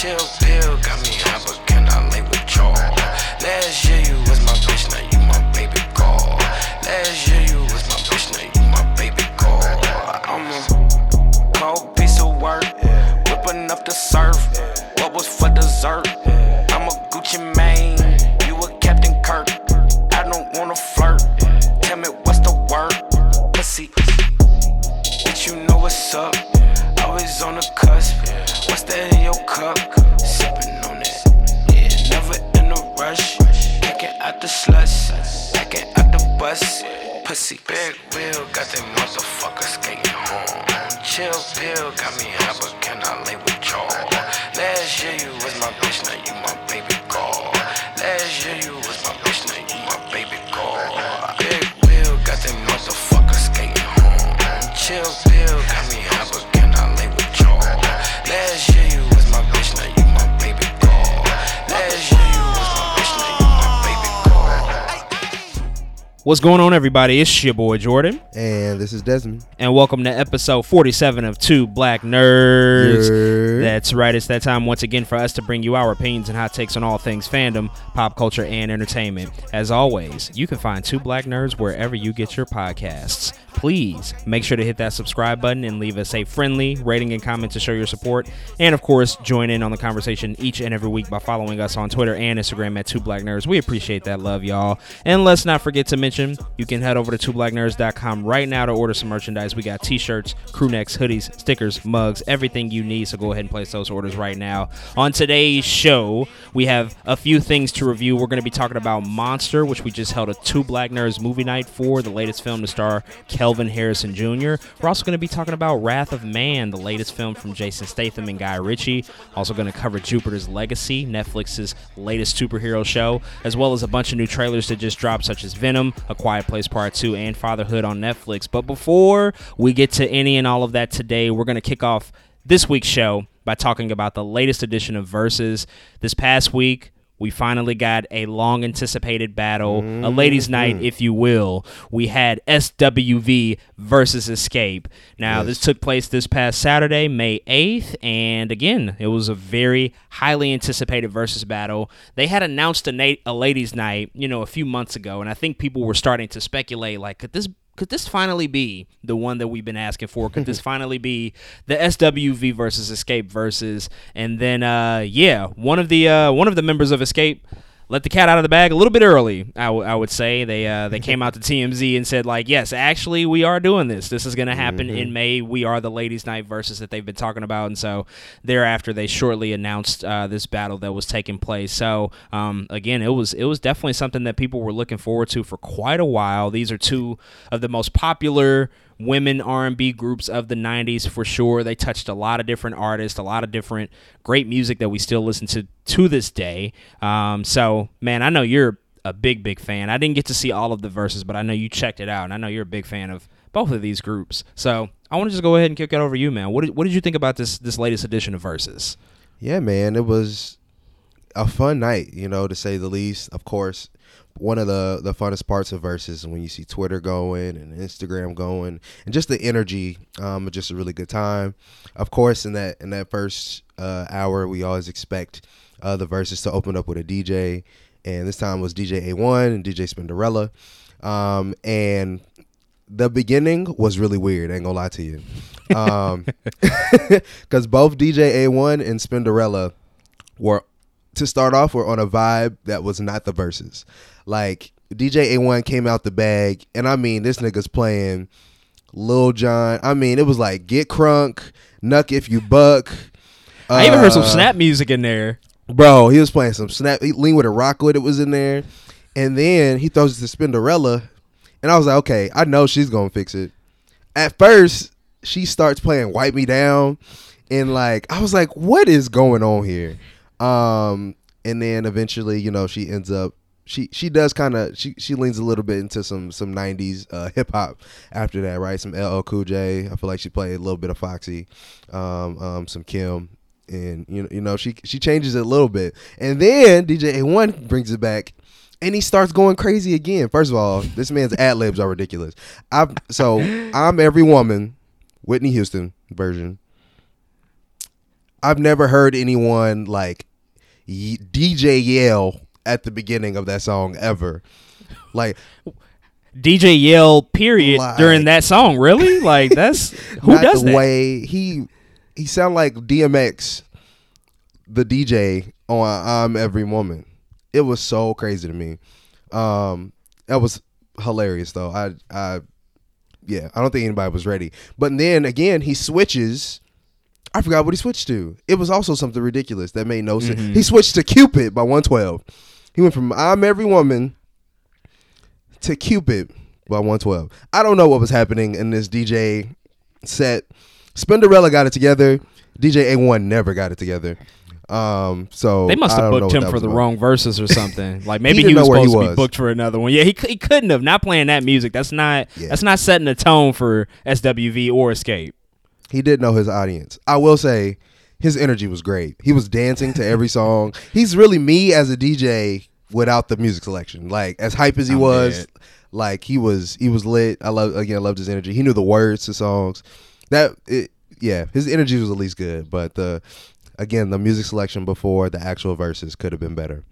chill pill got me high, but can I lay with y'all? Last year you was my bitch, now you my baby girl. Last year you was my bitch, now you my baby girl. I'm a cold piece of work, whipping up the surf. What was for dessert? I'm a Gucci Mane, you a Captain Kirk. I don't wanna flirt. Tell me what's the word? Pussy. Bitch, you know what's up. Always on the cusp. What's that in your cup? Sipping on it. Yeah, never in a rush. Packing out the slush. Packing out the bus. Pussy. Big wheel got that motherfucker skating home. Chill pill got me high, but can I lay with y'all? Last year you was my bitch, now you my baby girl. Last year you was my bitch, now you my baby girl. Big wheel got that motherfucker skating home. Chill pill got me high, but can I lay with y'all? Last year you was my bitch, now you my baby girl. Last year you was my bitch, now you my baby girl. What's going on, everybody? It's your boy Jordan. And this is Desmond. And welcome to episode 47 of Two Black Nerds. That's right, it's that time once again for us to bring you our opinions and hot takes on all things fandom, pop culture, and entertainment. As always, you can find Two Black Nerds wherever you get your podcasts. Please make sure to hit that subscribe button and leave us a friendly rating and comment to show your support. And of course, join in on the conversation each and every week by following us on Twitter and Instagram at Two Black Nerds. We appreciate that love, y'all. And let's not forget to mention, you can head over to twoblacknerds.com right now to order some merchandise. We got t-shirts, crew necks, hoodies, stickers, mugs, everything you need. So go ahead and place those orders right now. On today's show, we have a few things to review. We're going to be talking about Monster, which we just held a Two Black Nerds movie night for, the latest film to star Kelvin Harrison Jr. We're also going to be talking about Wrath of Man, the latest film from Jason Statham and Guy Ritchie. Also going to cover Jupiter's Legacy, Netflix's latest superhero show, as well as a bunch of new trailers that just dropped, such as Venom, A Quiet Place Part 2, and Fatherhood on Netflix. But before we get to any and all of that today, we're going to kick off this week's show by talking about the latest edition of Versus. This past week, we finally got a long-anticipated battle, a ladies' night, if you will. We had SWV versus Xscape. Now, this took place this past Saturday, May 8th, and again, it was a very highly anticipated versus battle. They had announced a ladies' night, a few months ago, and I think people were starting to speculate, like, could this finally be the one that we've been asking for? Could this finally be the SWV versus Xscape versus? And then, one of the members of Xscape let the cat out of the bag a little bit early. I would say they came out to TMZ and said, like, yes, actually we are doing this. This is going to happen in May. We are the ladies' night versus that they've been talking about. And so thereafter, they shortly announced this battle that was taking place. So again, it was definitely something that people were looking forward to for quite a while. These are two of the most popular women R&B groups of the 90s for sure. They touched a lot of different artists, a lot of different great music that we still listen to this day. So, man, I know you're a big, big fan. I didn't get to see all of the verses, but I know you checked it out, and I know you're a big fan of both of these groups. So I want to just go ahead and kick it over to you, man. What did you think about this latest edition of Versus? Yeah, man, it was a fun night, to say the least. Of course, one of the funnest parts of Versus is when you see Twitter going and Instagram going and just the energy, just a really good time. Of course, in that first hour, we always expect the Versus to open up with a DJ, and this time was DJ A1 and DJ Spinderella. And the beginning was really weird, I ain't gonna lie to you. Because both DJ A1 and Spinderella were, to start off, we're on a vibe that was not the Verses. Like, DJ A1 came out the bag, and I mean, this nigga's playing Lil Jon. I mean, it was like Get Crunk, Nuck If You Buck. I even heard some Snap music in there. Bro, he was playing some Snap. Lean With It, Rock With It was in there. And then he throws it to Spinderella, and I was like, okay, I know she's going to fix it. At first, she starts playing Wipe Me Down, and like, I was like, what is going on here? And then eventually, she ends up, she leans a little bit into some 90s hip hop after that, right? Some LL Cool J. I feel like she played a little bit of Foxy, some Kim, and she changes it a little bit. And then DJ A1 brings it back, and he starts going crazy again. First of all, this man's ad libs are ridiculous. I'm Every Woman, Whitney Houston version. I've never heard anyone like DJ yell at the beginning of that song ever. Like DJ yell period like, during that song, really? Like that's who not does the that? Way he sound like DMX, the DJ on I'm Every Woman. It was so crazy to me. That was hilarious though. I don't think anybody was ready. But then again, he switches. I forgot what he switched to. It was also something ridiculous that made no sense. He switched to Cupid by 112. He went from I'm Every Woman to Cupid by 112. I don't know what was happening in this DJ set. Spinderella got it together. DJ A1 never got it together. So they must have booked him for the wrong verses or something. Like maybe he was supposed to be booked for another one. Yeah, he couldn't have. Not playing that music. That's not setting the tone for SWV or Xscape. He did know his audience. I will say his energy was great. He was dancing to every song. He's really me as a DJ without the music selection. Like as hype as he was, like he was lit. I loved his energy. He knew the words to songs. His energy was at least good, but the music selection before the actual verses could have been better.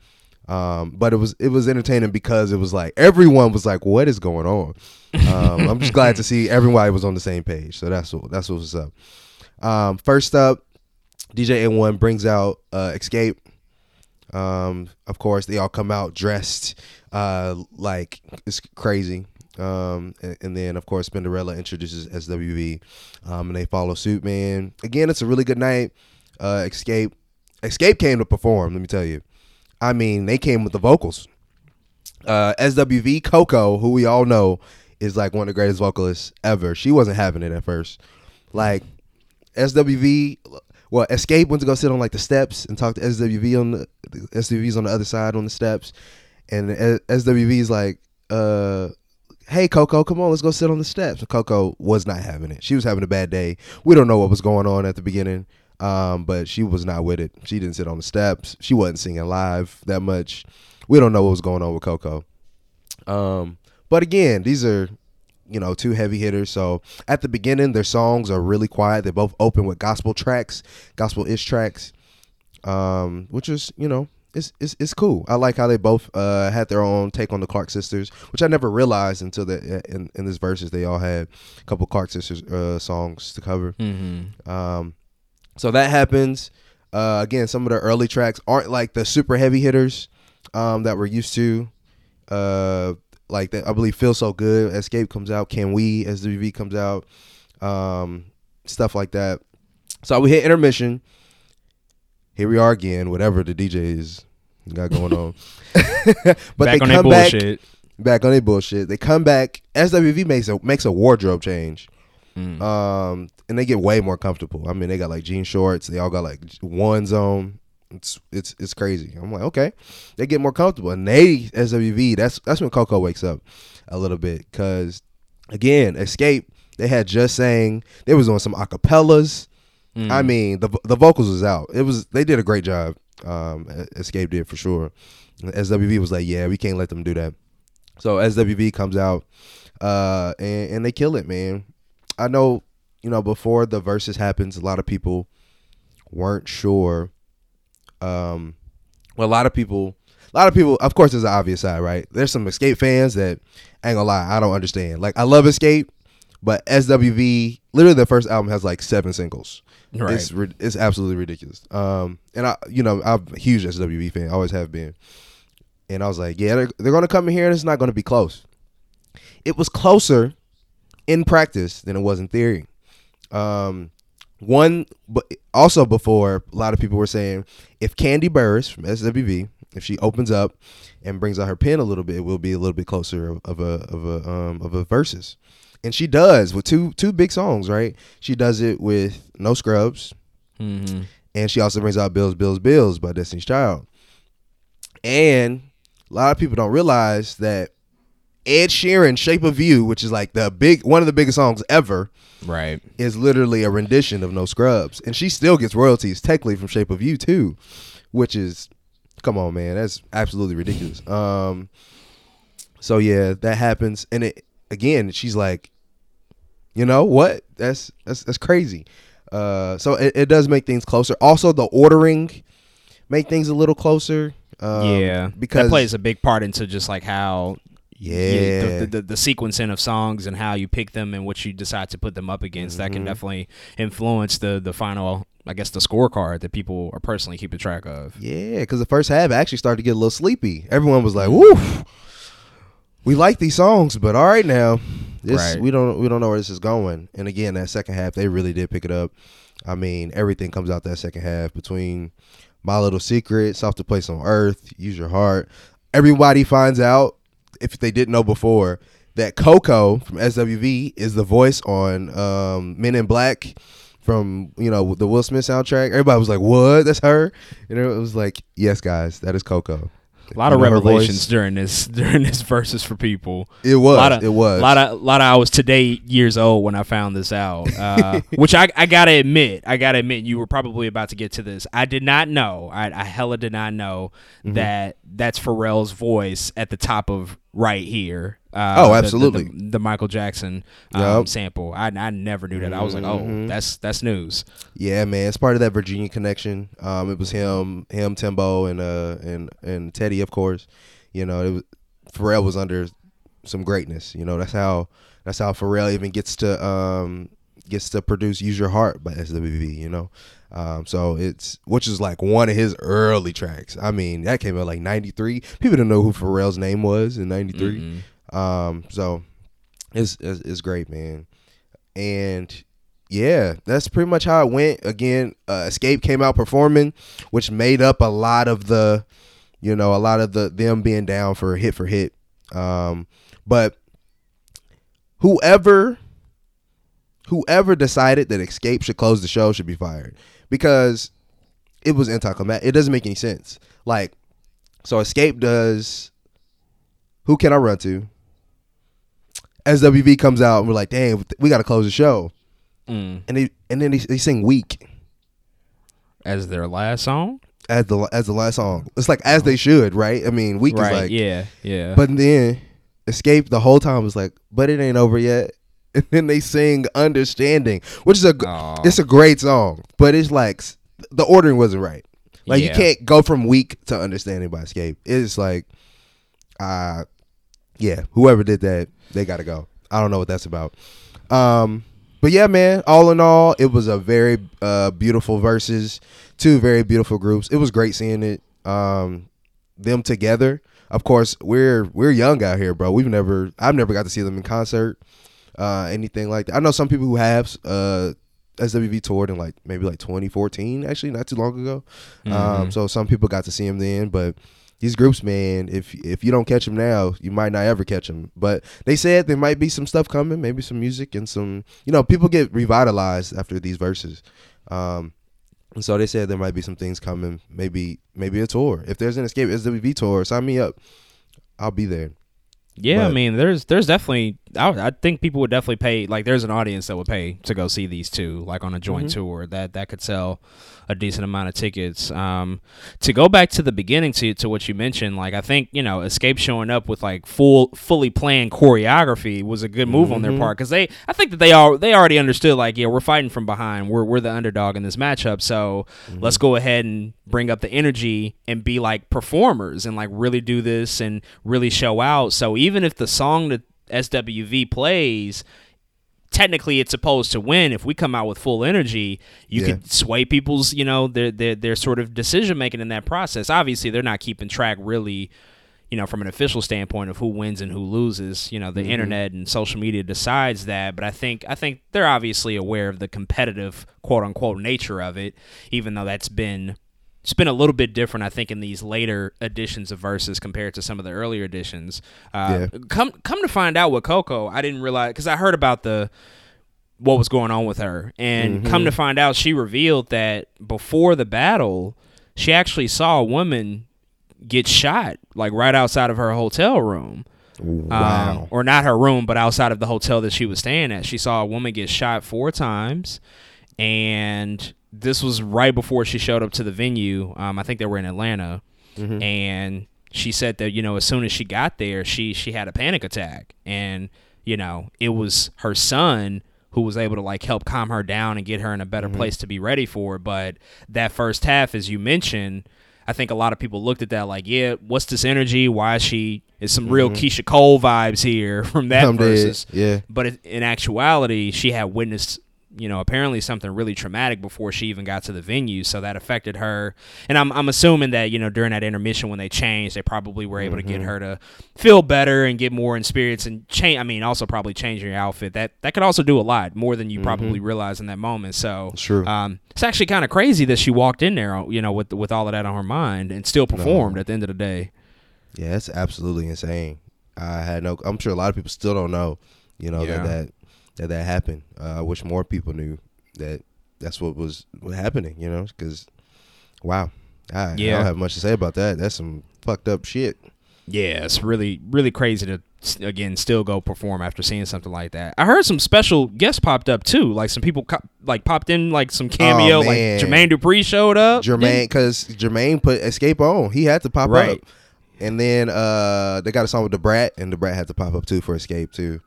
But it was entertaining because it was like everyone was like, "What is going on?" I'm just glad to see everybody was on the same page. So that's what's up. First up, DJ A1 brings out Xscape. Of course, they all come out dressed like it's crazy. And then, of course, Spinderella introduces SWV, and they follow suit. Man, again, it's a really good night. Xscape came to perform. Let me tell you. I mean, they came with the vocals. SWV Coco, who we all know is like one of the greatest vocalists ever. She wasn't having it at first. Like Xscape went to go sit on like the steps and talk to SWV on the SWV's on the other side on the steps, and SWV's like, "Hey Coco, come on, let's go sit on the steps." And Coco was not having it. She was having a bad day. We don't know what was going on at the beginning. But she was not with it. She didn't sit on the steps. She wasn't singing live that much. We don't know what was going on with Coco. But again, these are, two heavy hitters. So at the beginning, their songs are really quiet. They both open with gospel-ish tracks, which is, it's cool. I like how they both had their own take on the Clark Sisters, which I never realized until in this Versus they all had a couple Clark Sisters songs to cover. Mm-hmm. So that happens. Again, some of the early tracks aren't like the super heavy hitters that we're used to. Like that, I believe Feel So Good, Xscape comes out, Can We, SWV comes out, stuff like that. So we hit intermission. Here we are again, whatever the DJs got going on. But back they on come their bullshit. Back on their bullshit. They come back. SWV makes a wardrobe change. And they get way more comfortable. I mean, they got like jean shorts. They all got like ones on. It's crazy. I'm like, okay, they get more comfortable. And SWV. That's when Coco wakes up a little bit because again, Xscape. They had just sang. They was doing some acapellas. I mean, the vocals was out. They did a great job. Xscape did for sure. SWV was like, yeah, we can't let them do that. So SWV comes out, and they kill it, man. I know, before the Versus happens, a lot of people weren't sure. Well, a lot of people, of course, there's an obvious side, right? There's some Xscape fans that, I ain't gonna lie, I don't understand. Like, I love Xscape, but SWV, literally the first album has like 7 singles. Right. It's absolutely ridiculous. And I'm a huge SWV fan, always have been. And I was like, yeah, they're gonna come in here and it's not gonna be close. It was closer in practice than it was in theory. But also before, a lot of people were saying if Candy Burris from SWV, if she opens up and brings out her pen a little bit, it will be a little bit closer of a Versus. And she does with two big songs, right? She does it with No Scrubs, and she also brings out Bills, Bills, Bills by Destiny's Child. And a lot of people don't realize that Ed Sheeran's Shape of You, which is like one of the biggest songs ever, right, is literally a rendition of No Scrubs, and she still gets royalties technically from Shape of You too, which is, come on, man, that's absolutely ridiculous. So yeah, that happens, and it again, she's like, you know what? That's crazy. So it does make things closer. Also, the ordering make things a little closer. Yeah, because that plays a big part into just like how the sequencing of songs and how you pick them and what you decide to put them up against. Mm-hmm. That can definitely influence the final, I guess, the scorecard that people are personally keeping track of. Yeah, because the first half actually started to get a little sleepy. Everyone was like, "Woof, we like these songs, but all right now, this we don't know where this is going." And again, that second half, they really did pick it up. I mean, everything comes out that second half between My Little Secret, Soft to Place on Earth, Use Your Heart. Everybody finds out, if they didn't know before, that Coco from SWV is the voice on Men in Black from, you know, the Will Smith soundtrack. Everybody was like, "What? That's her?" And it was like, yes, guys, that is Coco. A lot of revelations during this Versus for people. It was. A lot of I was today years old when I found this out, which I got to admit, you were probably about to get to this. I did not know. I hella did not know that's Pharrell's voice at the top of Right Here. Oh, absolutely. The Michael Jackson sample. I never knew that. I was like, that's news. Yeah, man. It's part of that Virginia connection. It was him, Timbo, and Teddy, of course. You know, Pharrell was under some greatness. You know, that's how Pharrell even gets to produce "Use Your Heart" by SWV. You know, so which is like one of his early tracks. I mean, that came out like '93. People didn't know who Pharrell's name was in '93. Mm-hmm. So it's great, man. And yeah, that's pretty much how it went. Again, Xscape came out performing, which made up a lot of the, you know, a lot of the them being down for hit. But whoever decided that Xscape should close the show should be fired, because it was anticlimactic. It doesn't make any sense. Like, so Xscape does Who Can I Run To? SWV comes out and we're like, "Damn, we got to close the show." Mm. And then they sing "Weak" as their last song. As the last song, it's like as they should, right? I mean, "Weak" is like yeah. But then Xscape the whole time was like, "But it ain't over yet." And then they sing "Understanding," which is it's a great song, but it's like the ordering wasn't right. Like you can't go from "Weak" to "Understanding" by Xscape. It's like yeah, whoever did that, they got to go. I don't know what that's about. But yeah, man, all in all, it was a very beautiful Versus. Two very beautiful groups. It was great seeing it. Them together. Of course, we're young out here, bro. I've never got to see them in concert, anything like that. I know some people who have SWV toured in maybe 2014, actually, not too long ago. Mm-hmm. So some people got to see them then, but these groups, man, if you don't catch them now, you might not ever catch them. But they said there might be some stuff coming, maybe some music and some, you know, people get revitalized after these Verses. And so they said there might be some things coming, maybe a tour. If there's an Xscape SWV tour, sign me up. I'll be there. Yeah, but, I mean, there's definitely, I think people would definitely pay, like there's an audience that would pay to go see these two, like on a joint tour, that could sell a decent amount of tickets. To go back to the beginning, to what you mentioned, like I think, you know, Xscape showing up with like fully planned choreography was a good move on their part, because I think that they already understood, like, yeah, we're fighting from behind, we're the underdog in this matchup, so let's go ahead and bring up the energy and be like performers and like really do this and really show out. So even if the song that SWV plays, technically it's supposed to win. If we come out with full energy, you could sway people's, you know, their sort of decision making in that process. Obviously, they're not keeping track really, you know, from an official standpoint of who wins and who loses. You know, the internet and social media decides that. But I think they're obviously aware of the competitive quote unquote nature of it, even though that's been. It's been a little bit different, I think, in these later editions of Versus compared to some of the earlier editions. Come to find out with Coco, I didn't realize, because I heard about what was going on with her. And come to find out, she revealed that before the battle, she actually saw a woman get shot, like right outside of her hotel room. Wow. Or not her room, but outside of the hotel that she was staying at. She saw a woman get shot 4 times, and this was right before she showed up to the venue. I think they were in Atlanta. And she said that, you know, as soon as she got there, she had a panic attack. And, you know, it was her son who was able to like help calm her down and get her in a better place to be ready for it. But that first half, as you mentioned, I think a lot of people looked at that like, yeah, what's this energy? Why is she? It's some real Keisha Cole vibes here from that Versus. Yeah. But in actuality, she had witnessed, you know, apparently something really traumatic before she even got to the venue, so that affected her. And I'm assuming that, you know, during that intermission when they changed, they probably were able to get her to feel better and get more in spirits and change. I mean, also probably changing your outfit. That could also do a lot more than you probably realize in that moment. So true. It's actually kind of crazy that she walked in there, you know, with all of that on her mind and still performed at the end of the day. Yeah, that's absolutely insane. I'm sure a lot of people still don't know, you know, that happened. I wish more people knew that's what was happening, you know, because, wow, I don't have much to say about that. That's some fucked up shit. Yeah, it's really, really crazy to, again, still go perform after seeing something like that. I heard some special guests popped up, too. Like, some people popped in, like, some cameo. Oh, like, Jermaine Dupri showed up. Because Jermaine put Xscape on. He had to pop up. And then they got a song with Da Brat, and Da Brat had to pop up, too, for Xscape, too.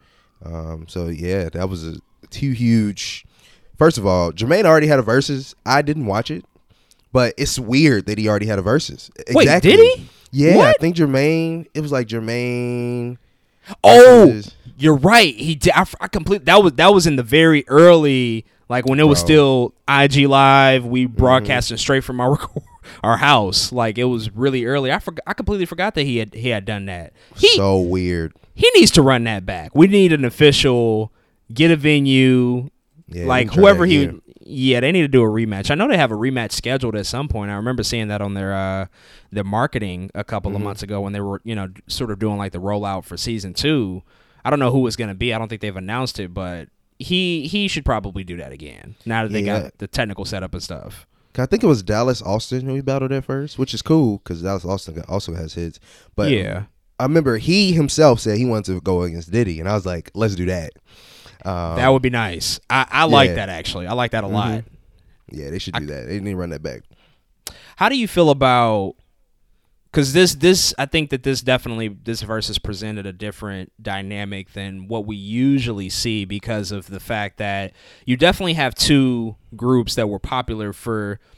So yeah, that was too huge. First of all, Jermaine already had a Versus. I didn't watch it, but it's weird that he already had a Versus. Wait, exactly. Did he? Yeah, what? I think Jermaine. It was like Jermaine. Oh, versus. You're right. He did. I completely. That was in the very early, like when it was still IG Live. We broadcasting straight from our house. Like it was really early. I completely forgot that he had done that. So weird. He needs to run that back. We need an official, get a venue, they need to do a rematch. I know they have a rematch scheduled at some point. I remember seeing that on their marketing a couple of months ago when they were, you know, sort of doing like the rollout for season 2. I don't know who it's going to be. I don't think they've announced it, but he should probably do that again now that they got the technical setup and stuff. I think it was Dallas Austin who he battled at first, which is cool because Dallas Austin also has hits. But yeah. I remember he himself said he wanted to go against Diddy, and I was like, let's do that. That would be nice. I like that, actually. I like that a lot. Yeah, they should do that. They need to run that back. How do you feel about – because this, I think that this Versus presented a different dynamic than what we usually see because of the fact that you definitely have two groups that were popular for –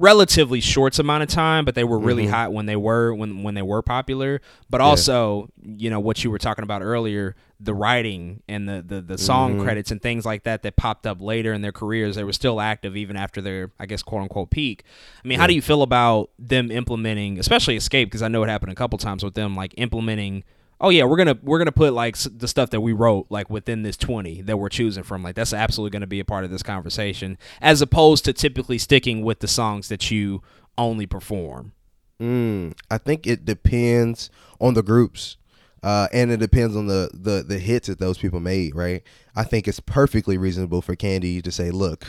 relatively short amount of time, but they were really hot when they were popular. But also, you know, what you were talking about earlier, the writing and the song credits and things like that popped up later in their careers. They were still active even after their, I guess, quote unquote peak. I mean, how do you feel about them implementing, especially Xscape, because I know it happened a couple times with them, like implementing, oh yeah, we're gonna put like the stuff that we wrote like within this 20 that we're choosing from. Like that's absolutely gonna be a part of this conversation, as opposed to typically sticking with the songs that you only perform. I think it depends on the groups, and it depends on the hits that those people made. Right? I think it's perfectly reasonable for Candy to say, "Look,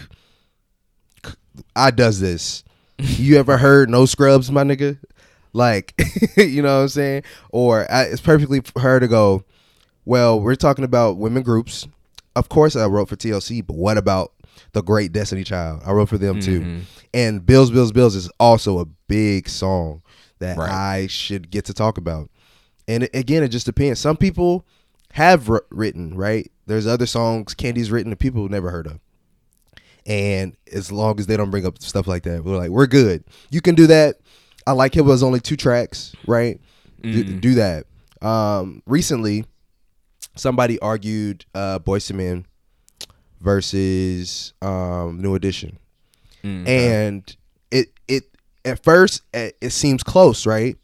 I does this. You ever heard No Scrubs, my nigga?" Like, you know what I'm saying? Or it's perfectly for her to go, well, we're talking about women groups. Of course I wrote for TLC, but what about the great Destiny Child? I wrote for them too. And Bills, Bills, Bills is also a big song that I should get to talk about. And again, it just depends. Some people have written, right? There's other songs Candy's written that people have never heard of. And as long as they don't bring up stuff like that, we're like, we're good. You can do that. I like it was only 2 tracks, right? Do that. Recently, somebody argued Boyz II Men versus New Edition. And it at first, it seems close, right?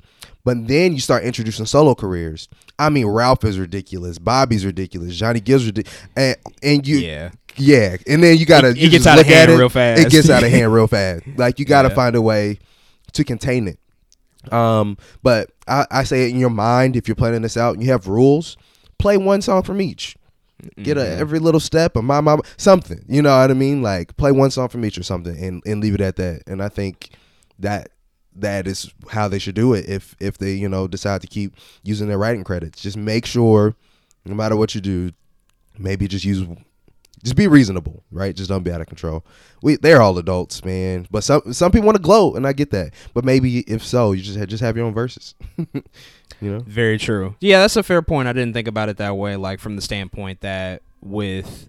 But then you start introducing solo careers. I mean, Ralph is ridiculous. Bobby's ridiculous. Johnny Gill's ridiculous. And you... Yeah. Yeah. And then you got to... It gets out of hand real fast. It gets out of hand real fast. Like, you got to find a way... to contain it. But I say in your mind, if you're planning this out and you have rules, play one song from each. Get every little step, something. You know what I mean? Like play one song from each or something and leave it at that. And I think that is how they should do it if they, you know, decide to keep using their writing credits. Just make sure no matter what you do, maybe just be reasonable, right? Just don't be out of control. They're all adults, man. But some people want to gloat, and I get that. But maybe if so, you just have your own verses. You know? Very true. Yeah, that's a fair point. I didn't think about it that way, like from the standpoint that with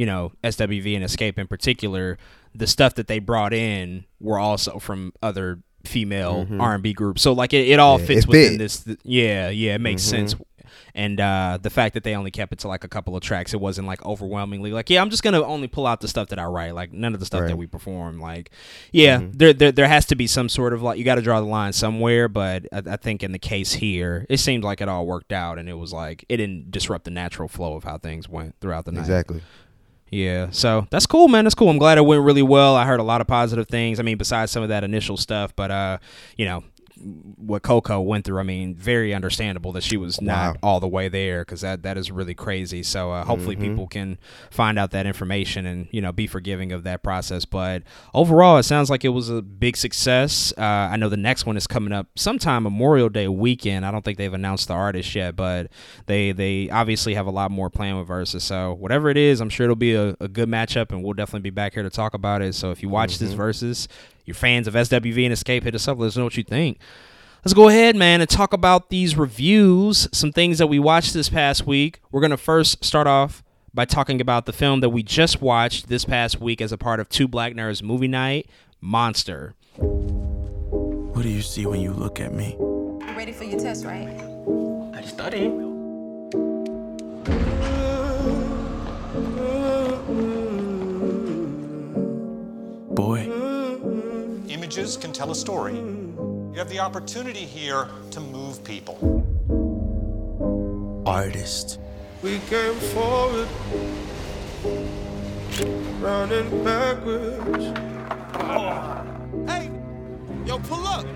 you know, SWV and Xscape in particular, the stuff that they brought in were also from other female R&B groups. So like it all fits within this. It makes sense. And the fact that they only kept it to like a couple of tracks, it wasn't like overwhelmingly like, I'm just gonna only pull out the stuff that I write, like none of the stuff that we perform. Like, there has to be some sort of like, you got to draw the line somewhere. But I think in the case here, it seemed like it all worked out, and it was like it didn't disrupt the natural flow of how things went throughout the night. Exactly. Yeah, so that's cool, man. That's cool. I'm glad it went really well. I heard a lot of positive things. I mean, besides some of that initial stuff, but you know, what Coco went through, I mean, very understandable that she was not all the way there, because that is really crazy. So hopefully people can find out that information and, you know, be forgiving of that process. But overall, it sounds like it was a big success. I know the next one is coming up sometime Memorial Day weekend. I don't think they've announced the artist yet, but they obviously have a lot more planned with Versus. So whatever it is, I'm sure it'll be a good matchup, and we'll definitely be back here to talk about it. So if you watch this Versus, you're fans of SWV and Xscape, hit us up. Let us know what you think. Let's go ahead, man, and talk about these reviews, some things that we watched this past week. We're going to first start off by talking about the film that we just watched this past week as a part of Two Black Nerds Movie Night, Monster. What do you see when you look at me? You're ready for your test, right? I study. Boy. Images can tell a story. You have the opportunity here to move people. Artist. We came forward, running backwards. Oh. Hey, yo, pull up.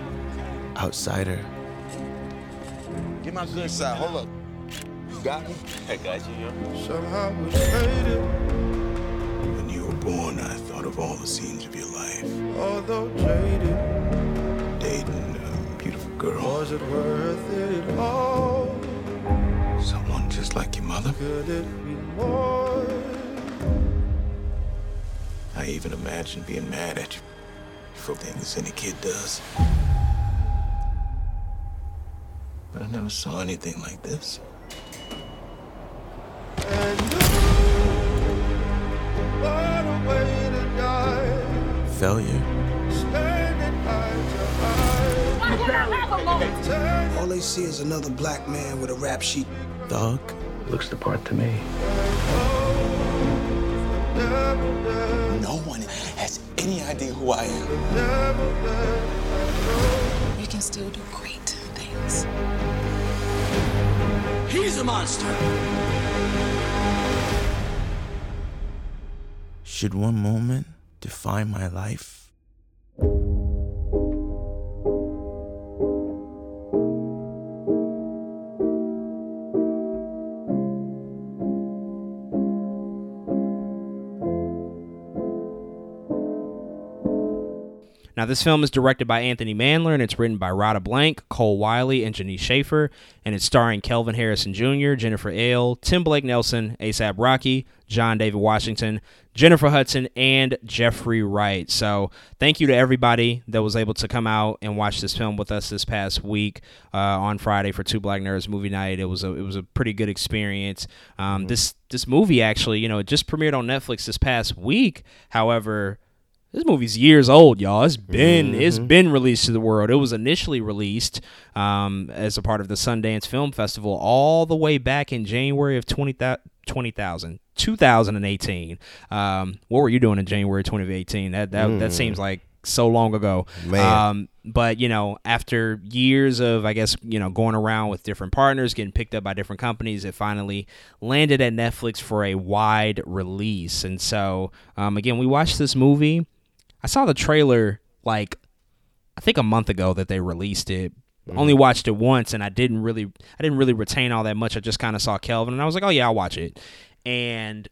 Outsider. Get my good side, hold up. You got me? I got you, yo. Somehow we made it. When you were born, I thought of all the scenes of your life. Although jaded. Dating a beautiful girl. Was it worth it all? Someone just like your mother? Could it be more? I even imagine being mad at you for things any kid does. But I never saw anything like this. And what a way to die. Failure. Standing high. All they see is another black man with a rap sheet. Thug. Looks the part to me. No one has any idea who I am. You can still do great things. He's a monster. Should one moment define my life? Now, this film is directed by Anthony Mandler, and it's written by Rada Blank, Cole Wiley, and Janice Schaefer, and it's starring Kelvin Harrison Jr., Jennifer L., Tim Blake Nelson, ASAP Rocky, John David Washington, Jennifer Hudson, and Jeffrey Wright. So thank you to everybody that was able to come out and watch this film with us this past week on Friday for Two Black Nerds Movie Night. It was a pretty good experience. This movie actually, you know, it just premiered on Netflix this past week. However, this movie's years old, y'all. It's been released to the world. It was initially released as a part of the Sundance Film Festival all the way back in January of 2018. What were you doing in January 2018? That seems like so long ago. But, you know, after years of, I guess, you know, going around with different partners, getting picked up by different companies, it finally landed at Netflix for a wide release. And so, again, we watched this movie. I saw the trailer like I think a month ago that they released it. Only watched it once, and I didn't really retain all that much. I just kind of saw Kelvin, and I was like, "Oh yeah, I'll watch it." And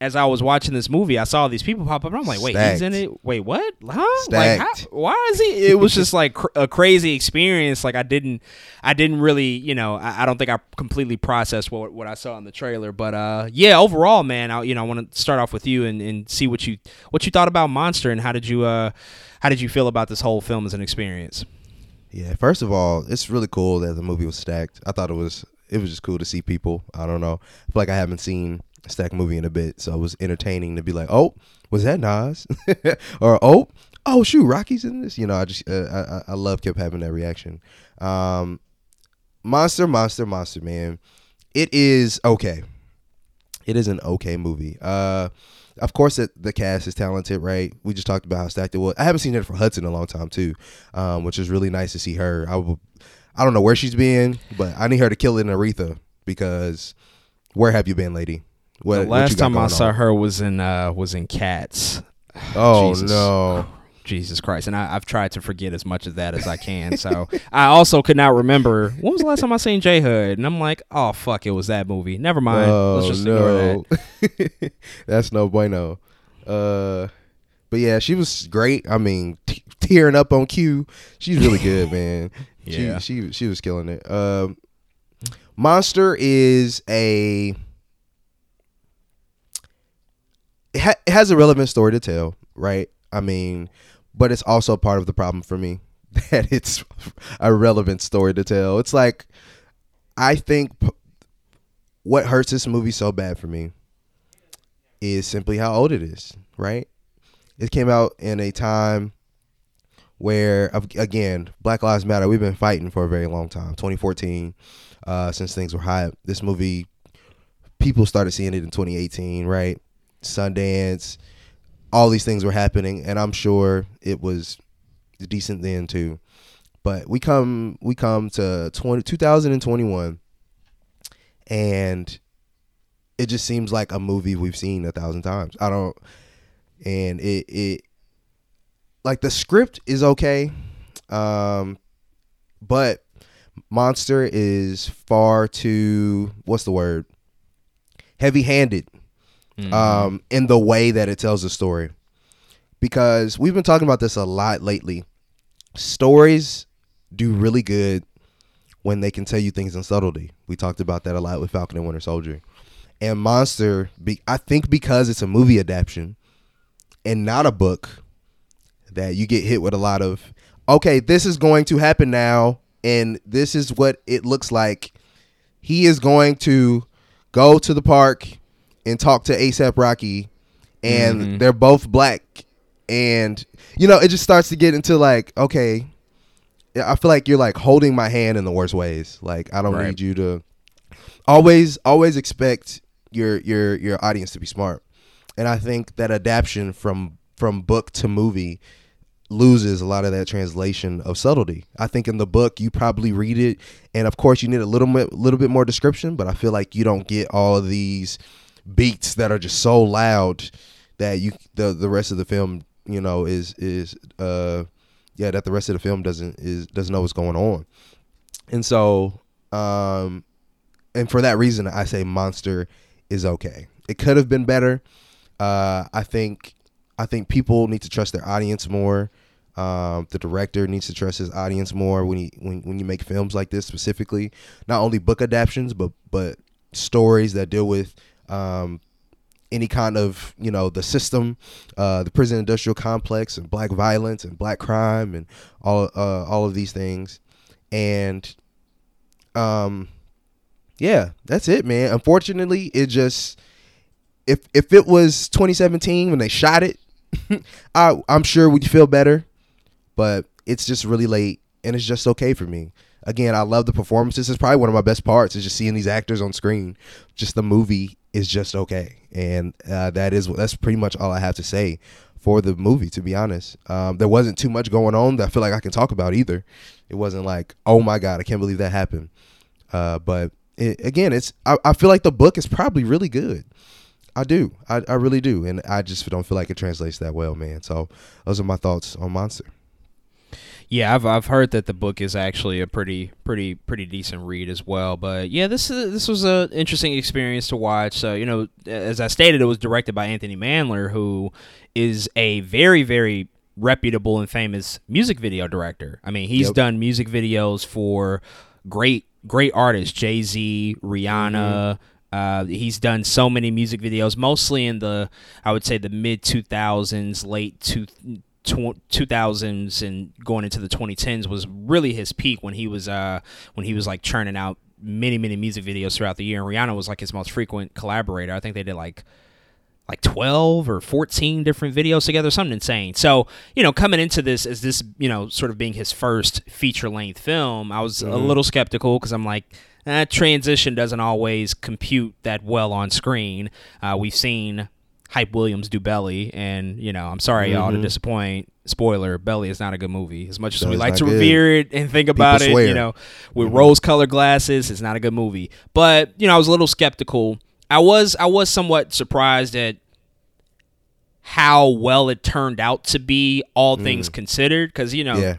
as I was watching this movie, I saw these people pop up, and I'm like, "Wait, he's in it? Wait, what? Huh? Like, how? Why is he?" It was just like a crazy experience. Like I didn't really, you know, I don't think I completely processed what I saw in the trailer. But yeah, overall, man, I want to start off with you and see what you thought about Monster, and how did you feel about this whole film as an experience? Yeah, first of all, it's really cool that the movie was stacked. I thought it was just cool to see people. I don't know, I feel like I haven't seen Stack movie in a bit, so it was entertaining to be like, oh, was that Nas? Or oh shoot, Rocky's in this. You know, I just I love kept having that reaction. Monster, man, it is okay. It is an okay movie. Of course, the cast is talented, right? We just talked about how stacked it was. I haven't seen Jennifer Hudson in a long time too, which is really nice to see her. I don't know where she's been, but I need her to kill it in Aretha, because where have you been, lady? What, the last time I saw her was in Cats. Oh, Jesus. No. Jesus Christ. And I've tried to forget as much of that as I can. So I also could not remember when was the last time I seen J-Hood, and I'm like, oh fuck, it was that movie. Never mind. Oh, let's just ignore that. That's no bueno. But yeah, she was great. I mean, tearing up on cue. She's really good, man. Yeah. She was killing it. Monster is it has a relevant story to tell, right? I mean, but it's also part of the problem for me that it's a relevant story to tell. It's like, I think what hurts this movie so bad for me is simply how old it is, right? It came out in a time where, again, Black Lives Matter, we've been fighting for a very long time, 2014, since things were hot. This movie, people started seeing it in 2018, right? Sundance, all these things were happening, and I'm sure it was decent then too. But we come to 2021, and it just seems like a movie we've seen 1,000 times. And it like the script is okay, but Monster is far too heavy-handed. Mm-hmm. In the way that it tells the story, because we've been talking about this a lot lately. Stories do really good when they can tell you things in subtlety. We talked about that a lot with Falcon and Winter Soldier, and Monster, I think because it's a movie adaptation and not a book, that you get hit with a lot of, okay, this is going to happen now, and this is what it looks like. He is going to go to the park and talk to ASAP Rocky, and they're both black, and you know, it just starts to get into like, okay, I feel like you're like holding my hand in the worst ways. Like, I don't need you to always expect your audience to be smart. And I think that adaptation from book to movie loses a lot of that translation of subtlety. I think in the book you probably read it, and of course you need a little bit more description, but I feel like you don't get all these beats that are just so loud that the rest of the film, you know, that the rest of the film doesn't know what's going on. And so and for that reason, I say Monster is okay. It could have been better. I think people need to trust their audience more. The director needs to trust his audience more when you make films like this, specifically not only book adaptions but stories that deal with any kind of, you know, the system, the prison industrial complex, and black violence and black crime and all of these things. And yeah, that's it, man. Unfortunately, it just, if it was 2017 when they shot it, I'm sure we'd feel better, but it's just really late, and it's just okay for me. Again, I love the performances. It's probably one of my best parts, is just seeing these actors on screen. Just the movie is just okay, and that's pretty much all I have to say for the movie. To be honest, there wasn't too much going on that I feel like I can talk about either. It wasn't like, oh my god, I can't believe that happened. But I feel like the book is probably really good. I do, I really do, and I just don't feel like it translates that well, man. So those are my thoughts on Monster. Yeah, I've heard that the book is actually a pretty decent read as well. But yeah, this was an interesting experience to watch. So, you know, as I stated, it was directed by Anthony Mandler, who is a very, very reputable and famous music video director. I mean, he's done music videos for great artists, Jay-Z, Rihanna. He's done so many music videos, mostly in the mid 2000s, late 2000s and going into the 2010s was really his peak, when he was like churning out many, many music videos throughout the year. And Rihanna was like his most frequent collaborator. I think they did like 12 or 14 different videos together, something insane. So, you know, coming into this as this, you know, sort of being his first feature-length film, I was a little skeptical because I'm like, transition doesn't always compute that well on screen. We've seen Hype Williams do Belly, and, you know, I'm sorry y'all to disappoint. Spoiler, Belly is not a good movie. As much as we like to revere it and think about it, you know, with rose-colored glasses, it's not a good movie. But, you know, I was a little skeptical. I was somewhat surprised at how well it turned out to be, all things considered, because, you know,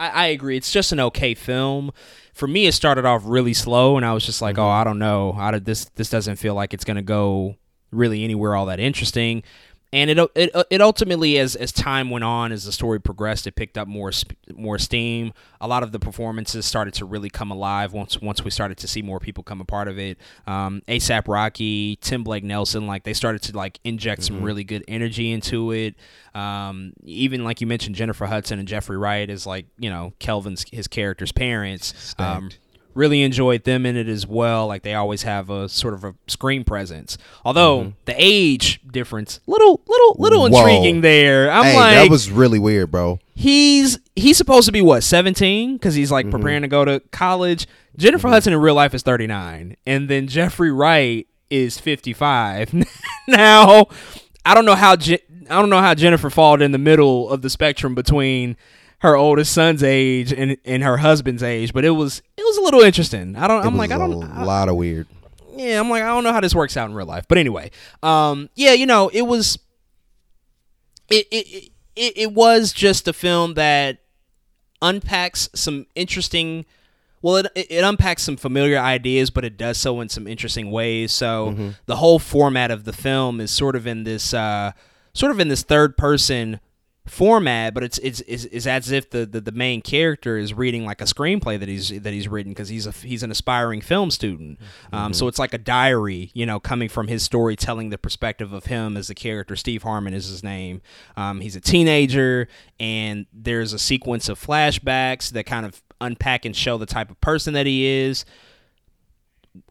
I agree. It's just an okay film. For me, it started off really slow, and I was just like, oh, I don't know. This doesn't feel like it's going to go really anywhere all that interesting. And it ultimately, as time went on, as the story progressed, it picked up more steam. A lot of the performances started to really come alive once we started to see more people come a part of it. ASAP Rocky, Tim Blake Nelson, like they started to like inject some really good energy into it. Even like you mentioned, Jennifer Hudson and Jeffrey Wright is like, you know, his character's parents. Really enjoyed them in it as well. Like they always have a sort of a screen presence. Although the age difference, little intriguing there. That was really weird, bro. He's supposed to be what, 17? Because he's like preparing to go to college. Jennifer Hudson in real life is 39, and then Jeffrey Wright is 55. Now, I don't know how Jennifer falls in the middle of the spectrum between her oldest son's age and her husband's age, but it was a little interesting. It was a lot of weird. Yeah, I'm like, I don't know how this works out in real life. But anyway, yeah, you know, it was just a film that unpacks some interesting. Well, it unpacks some familiar ideas, but it does so in some interesting ways. So the whole format of the film is sort of in this third person format, but it's as if the main character is reading like a screenplay that he's written, because he's an aspiring film student. So it's like a diary, you know, coming from his story, telling the perspective of him as the character. Steve Harmon is his name. He's a teenager, and there's a sequence of flashbacks that kind of unpack and show the type of person that he is.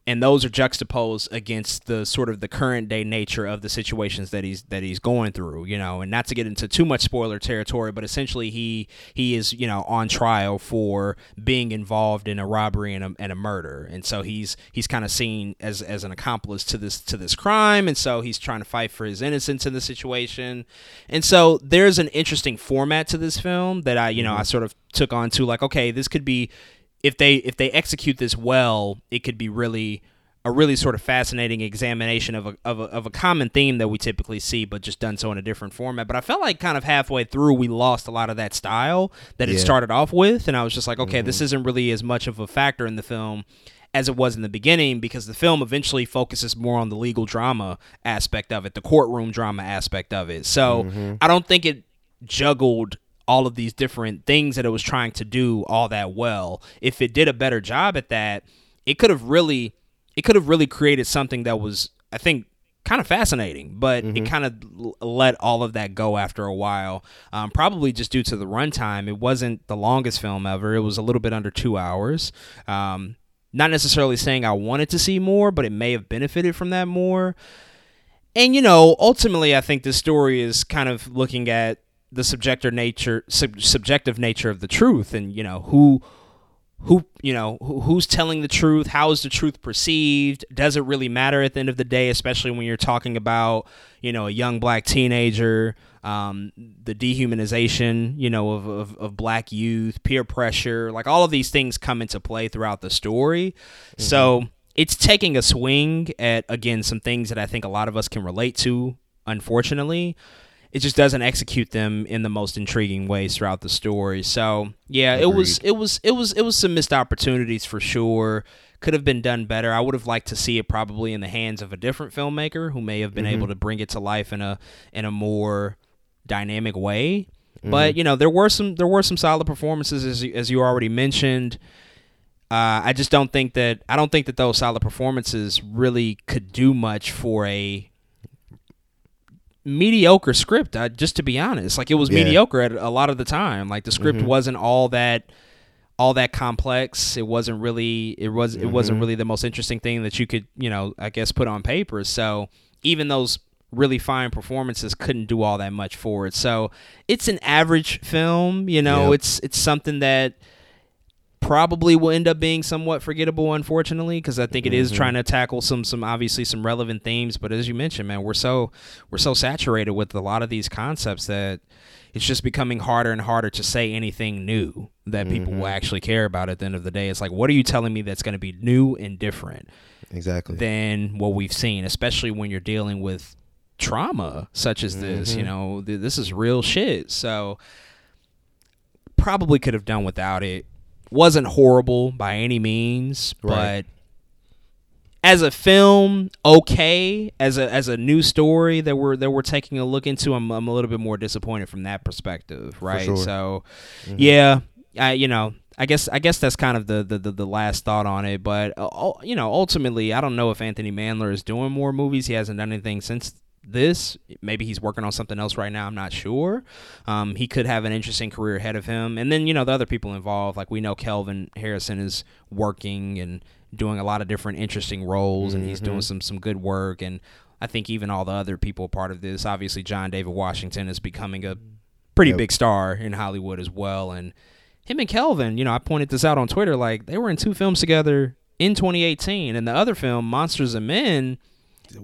And those are juxtaposed against the sort of the current day nature of the situations that he's going through, you know. And not to get into too much spoiler territory, but essentially he is, you know, on trial for being involved in a robbery and a murder, and so he's kind of seen as an accomplice to this crime, and so he's trying to fight for his innocence in the situation. And so there's an interesting format to this film that I, you know, I sort of took on to like, okay, this could be. If they execute this well, it could be really sort of fascinating examination of a common theme that we typically see, but just done so in a different format. But I felt like kind of halfway through we lost a lot of that style that it started off with, and I was just like, okay, this isn't really as much of a factor in the film as it was in the beginning, because the film eventually focuses more on the legal drama aspect of it, the courtroom drama aspect of it. So I don't think it juggled all of these different things that it was trying to do all that well. If it did a better job at that, it could have really created something that was, I think, kind of fascinating, but it kind of let all of that go after a while. Probably just due to the runtime. It wasn't the longest film ever. It was a little bit under 2 hours. Not necessarily saying I wanted to see more, but it may have benefited from that more. And, you know, ultimately I think this story is kind of looking at the subjective nature of the truth, and, you know, who's telling the truth, how is the truth perceived, does it really matter at the end of the day, especially when you're talking about, you know, a young black teenager, the dehumanization, you know, of black youth, peer pressure, like all of these things come into play throughout the story. So it's taking a swing at, again, some things that I think a lot of us can relate to, unfortunately. It just doesn't execute them in the most intriguing ways throughout the story. So yeah, it was some missed opportunities for sure. Could have been done better. I would have liked to see it probably in the hands of a different filmmaker who may have been able to bring it to life in a more dynamic way. But, you know, there were some solid performances, as you already mentioned. I just don't think that those solid performances really could do much for a mediocre script, just to be honest. Like, it was mediocre at a lot of the time. Like, the script wasn't all that all that complex. It wasn't really the most interesting thing that you could, I guess, put on paper. So even those really fine performances couldn't do all that much for it. So it's an average film, Yep. It's something that probably will end up being somewhat forgettable, unfortunately, because I think it is trying to tackle some obviously some relevant themes. But as you mentioned, man, we're so saturated with a lot of these concepts that it's just becoming harder and harder to say anything new that people will actually care about at the end of the day. It's like, what are you telling me that's going to be new and different exactly than what we've seen, especially when you're dealing with trauma such as this? This is real shit. So probably could have done without it. Wasn't horrible by any means, right. But as a film, okay. As a new story that we're taking a look into, I'm a little bit more disappointed from that perspective, right? For sure. So, I guess that's kind of the last thought on it. But ultimately, I don't know if Anthony Mandler is doing more movies. He hasn't done anything since this. Maybe he's working on something else right now. I'm not sure. He could have an interesting career ahead of him. And then, the other people involved, like we know Kelvin Harrison is working and doing a lot of different interesting roles, and he's doing some good work. And I think even all the other people part of this, obviously John David Washington is becoming a pretty big star in Hollywood as well. And him and Kelvin, I pointed this out on Twitter, like they were in two films together in 2018, and the other film, Monsters and Men,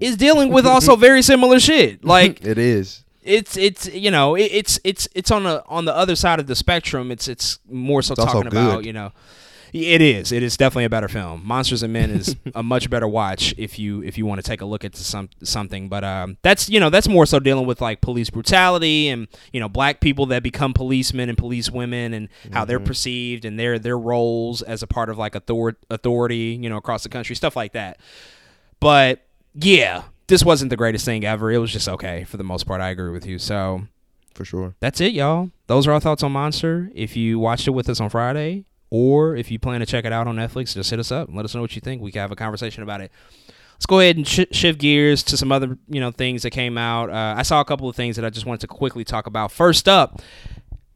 is dealing with also very similar shit. Like it is. It's on the other side of the spectrum. It's more so it's talking about, It is definitely a better film. Monsters and Men is a much better watch if you want to take a look at something. But that's more so dealing with like police brutality and black people that become policemen and police women and how they're perceived and their roles as a part of like authority across the country, stuff like that. But yeah, this wasn't the greatest thing ever. It was just okay for the most part. I agree with you. So, for sure. That's it, y'all. Those are our thoughts on Monster. If you watched it with us on Friday, or if you plan to check it out on Netflix, just hit us up and let us know what you think. We can have a conversation about it. Let's go ahead and shift gears to some other things that came out. I saw a couple of things that I just wanted to quickly talk about. First up,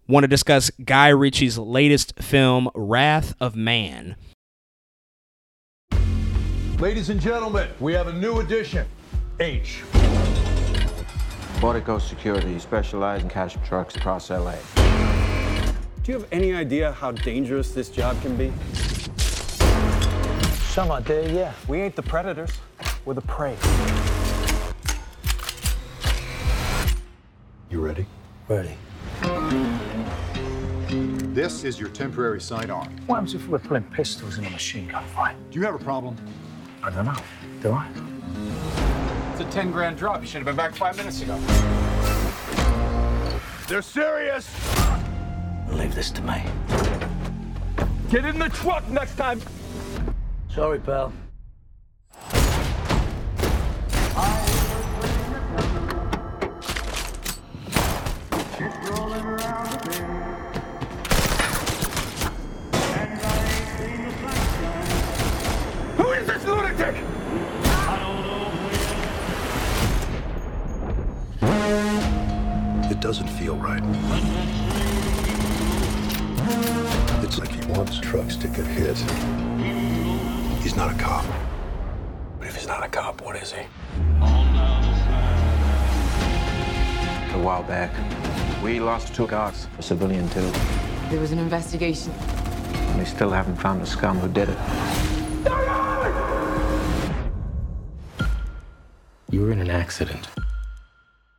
want to discuss Guy Ritchie's latest film, Wrath of Man. Ladies and gentlemen, we have a new addition, H. Border Coast Security, specialize in cash trucks across LA. Do you have any idea how dangerous this job can be? Some out there, yeah. We ain't the predators, we're the prey. You ready? Ready. This is your temporary sidearm. What happens if we're pulling pistols in a machine gun fight? Do you have a problem? I don't know. Do I? It's a 10 grand drop. You should have been back 5 minutes ago. They're serious. Leave this to me. Get in the truck next time. Sorry, pal. Keep rolling around the bend. Lunatic! It doesn't feel right. It's like he wants trucks to get hit. He's not a cop. But if he's not a cop, what is he? A while back, we lost two guards, a civilian too. There was an investigation. And they still haven't found the scum who did it. You were in an accident.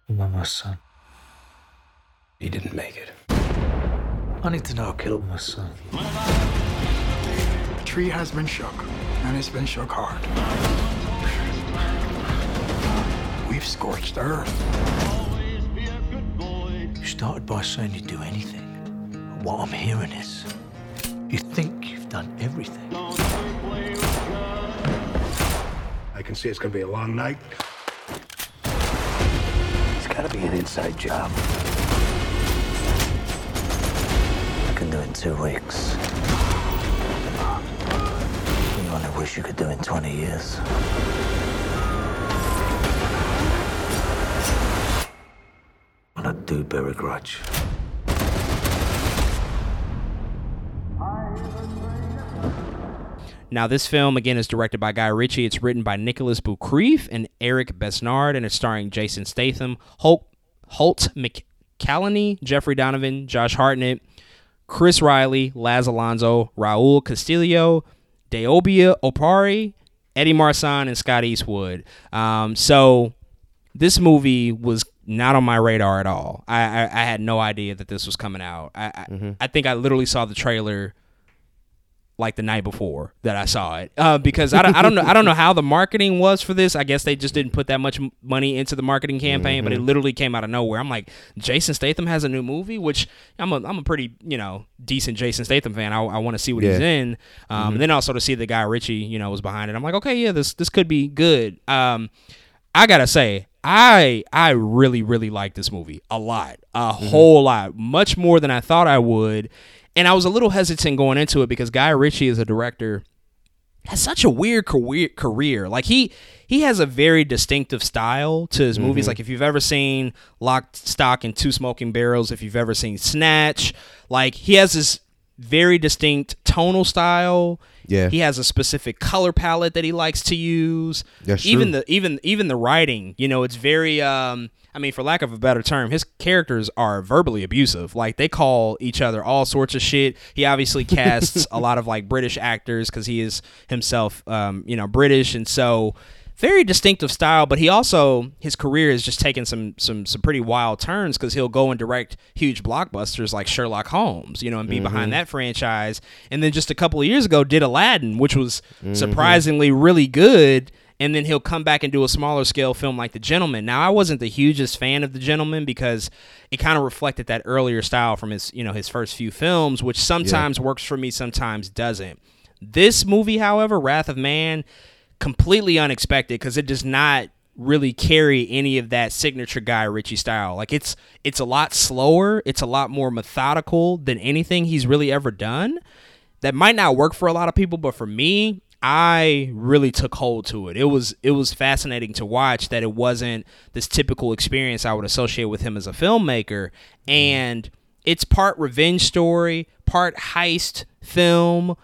Mama's son. He didn't make it. I need to know who killed my son. The tree has been shook, and it's been shook hard. We've scorched earth. You started by saying you'd do anything. But what I'm hearing is, you think you've done everything. I can see it's gonna be a long night. It's gotta be an inside job. I can do it in 2 weeks. You only wish you could do it in 20 years. And I do bear a grudge. Now, this film, again, is directed by Guy Ritchie. It's written by Nicholas Boucrief and Eric Besnard, and it's starring Jason Statham, Holt McCallany, Jeffrey Donovan, Josh Hartnett, Chris Riley, Laz Alonso, Raul Castillo, Deobia Opari, Eddie Marsan, and Scott Eastwood. So this movie was not on my radar at all. I had no idea that this was coming out. I think I literally saw the trailer like the night before that I saw it, because I don't know how the marketing was for this. I guess they just didn't put that much money into the marketing campaign, but it literally came out of nowhere. I'm like, Jason Statham has a new movie, which I'm a pretty, decent Jason Statham fan. I want to see what he's in. And then also to see that Guy Ritchie, was behind it. I'm like, okay, yeah, this could be good. I gotta say, I really, really like this movie a lot, whole lot, much more than I thought I would. And I was a little hesitant going into it because Guy Ritchie as a director has such a weird career. Like he has a very distinctive style to his movies. Like if you've ever seen Lock, Stock, and Two Smoking Barrels, if you've ever seen Snatch, like he has this very distinct tonal style. Yeah. He has a specific color palette that he likes to use. That's even true. Even the writing, it's very for lack of a better term, his characters are verbally abusive. Like, they call each other all sorts of shit. He obviously casts a lot of, British actors because he is himself, British. And so, very distinctive style. But he also, his career has just taken some pretty wild turns because he'll go and direct huge blockbusters like Sherlock Holmes, and be behind that franchise. And then just a couple of years ago did Aladdin, which was surprisingly really good. And then he'll come back and do a smaller scale film like The Gentleman. Now, I wasn't the hugest fan of The Gentleman because it kind of reflected that earlier style from his, his first few films, which sometimes works for me, sometimes doesn't. This movie, however, Wrath of Man, completely unexpected because it does not really carry any of that signature Guy Ritchie style. Like it's a lot slower. It's a lot more methodical than anything he's really ever done. That might not work for a lot of people, but for me, I really took hold to it. It was fascinating to watch that it wasn't this typical experience I would associate with him as a filmmaker. And it's part revenge story, part heist film,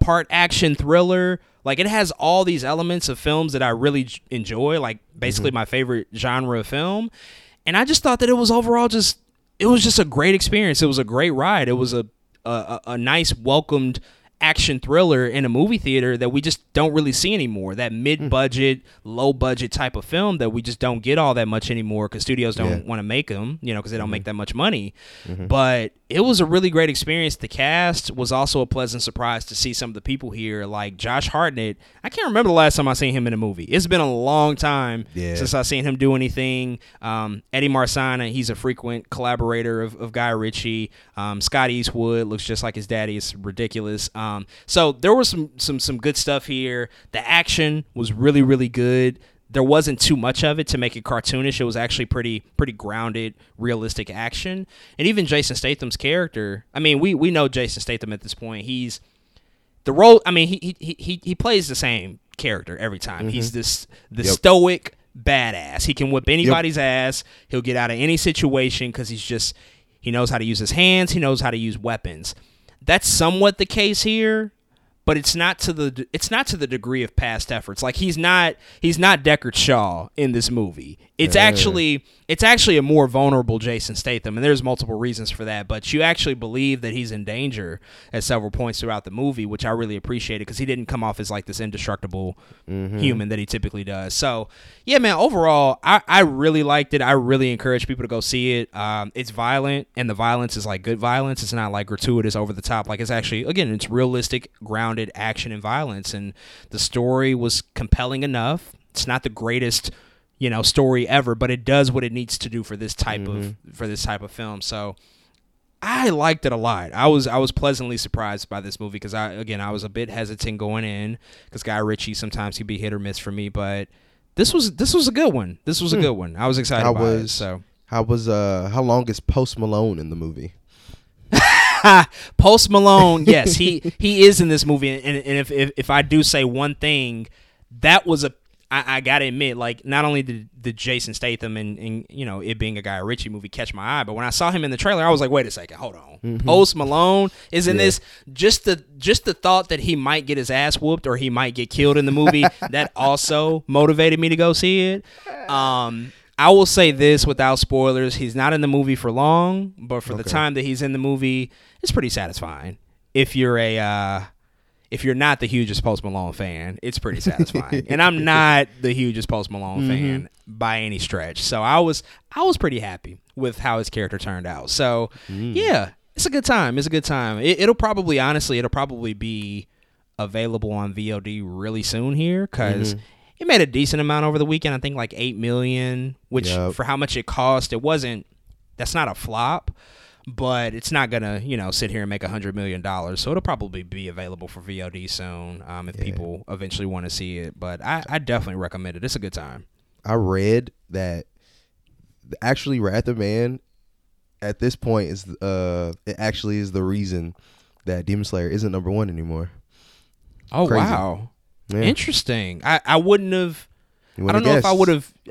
part action thriller. Like, it has all these elements of films that I really enjoy, like basically my favorite genre of film. And I just thought that it was overall it was just a great experience. It was a great ride. It was a nice, welcomed action thriller in a movie theater that we just don't really see anymore. That mid-budget, low-budget type of film that we just don't get all that much anymore because studios don't want to make them, because they don't make that much money. But it was a really great experience. The cast was also a pleasant surprise to see some of the people here, like Josh Hartnett. I can't remember the last time I seen him in a movie. It's been a long time since I seen him do anything. Eddie Marsan, he's a frequent collaborator of Guy Ritchie. Scott Eastwood looks just like his daddy. It's ridiculous. So there was some good stuff here. The action was really, really good. There wasn't too much of it to make it cartoonish. It was actually pretty grounded, realistic action. And even Jason Statham's character, we know Jason Statham at this point. He's the role. He plays the same character every time. He's the stoic badass. He can whip anybody's ass. He'll get out of any situation because he knows how to use his hands. He knows how to use weapons. That's somewhat the case here, but it's not to the degree of past efforts. Like he's not Deckard Shaw in this movie. It's actually a more vulnerable Jason Statham, and there's multiple reasons for that. But you actually believe that he's in danger at several points throughout the movie, which I really appreciated because he didn't come off as like this indestructible human that he typically does. So yeah, man. Overall, I really liked it. I really encourage people to go see it. It's violent, and the violence is like good violence. It's not like gratuitous, over the top. Like it's actually, again, it's realistic, grounded action and violence, and the story was compelling enough. It's not the greatest story ever, but it does what it needs to do for this type of film. So I liked it a lot. I was pleasantly surprised by this movie because I was a bit hesitant going in because Guy Ritchie sometimes he'd be hit or miss for me, but this was a good one. This was a good one. I was excited about it. So how long is Post Malone in the movie? Post Malone, yes, he is in this movie, and if I do say one thing, that was a I gotta admit, like, not only did Jason Statham and you know, it being a Guy Ritchie movie catch my eye, but when I saw him in the trailer, I was like, wait a second, hold on. Mm-hmm. Post Malone is in this. Just the thought that he might get his ass whooped or he might get killed in the movie, that also motivated me to go see it. I will say this without spoilers: he's not in the movie for long, but for the time that he's in the movie, it's pretty satisfying. If you're not the hugest Post Malone fan, it's pretty satisfying. And I'm not the hugest Post Malone fan by any stretch. So I was pretty happy with how his character turned out. So yeah, it's a good time. It's a good time. It'll probably be available on VOD really soon here, because it made a decent amount over the weekend. I think like 8 million, which for how much it cost, that's not a flop. But it's not going to, you know, sit here and make $100 million. So it'll probably be available for VOD soon if people eventually want to see it. But I definitely recommend it. It's a good time. I read that actually Wrath of Man at this point is it actually is the reason that Demon Slayer isn't number one anymore. Oh, crazy. Wow. Yeah. Interesting. I wouldn't have. I don't know if I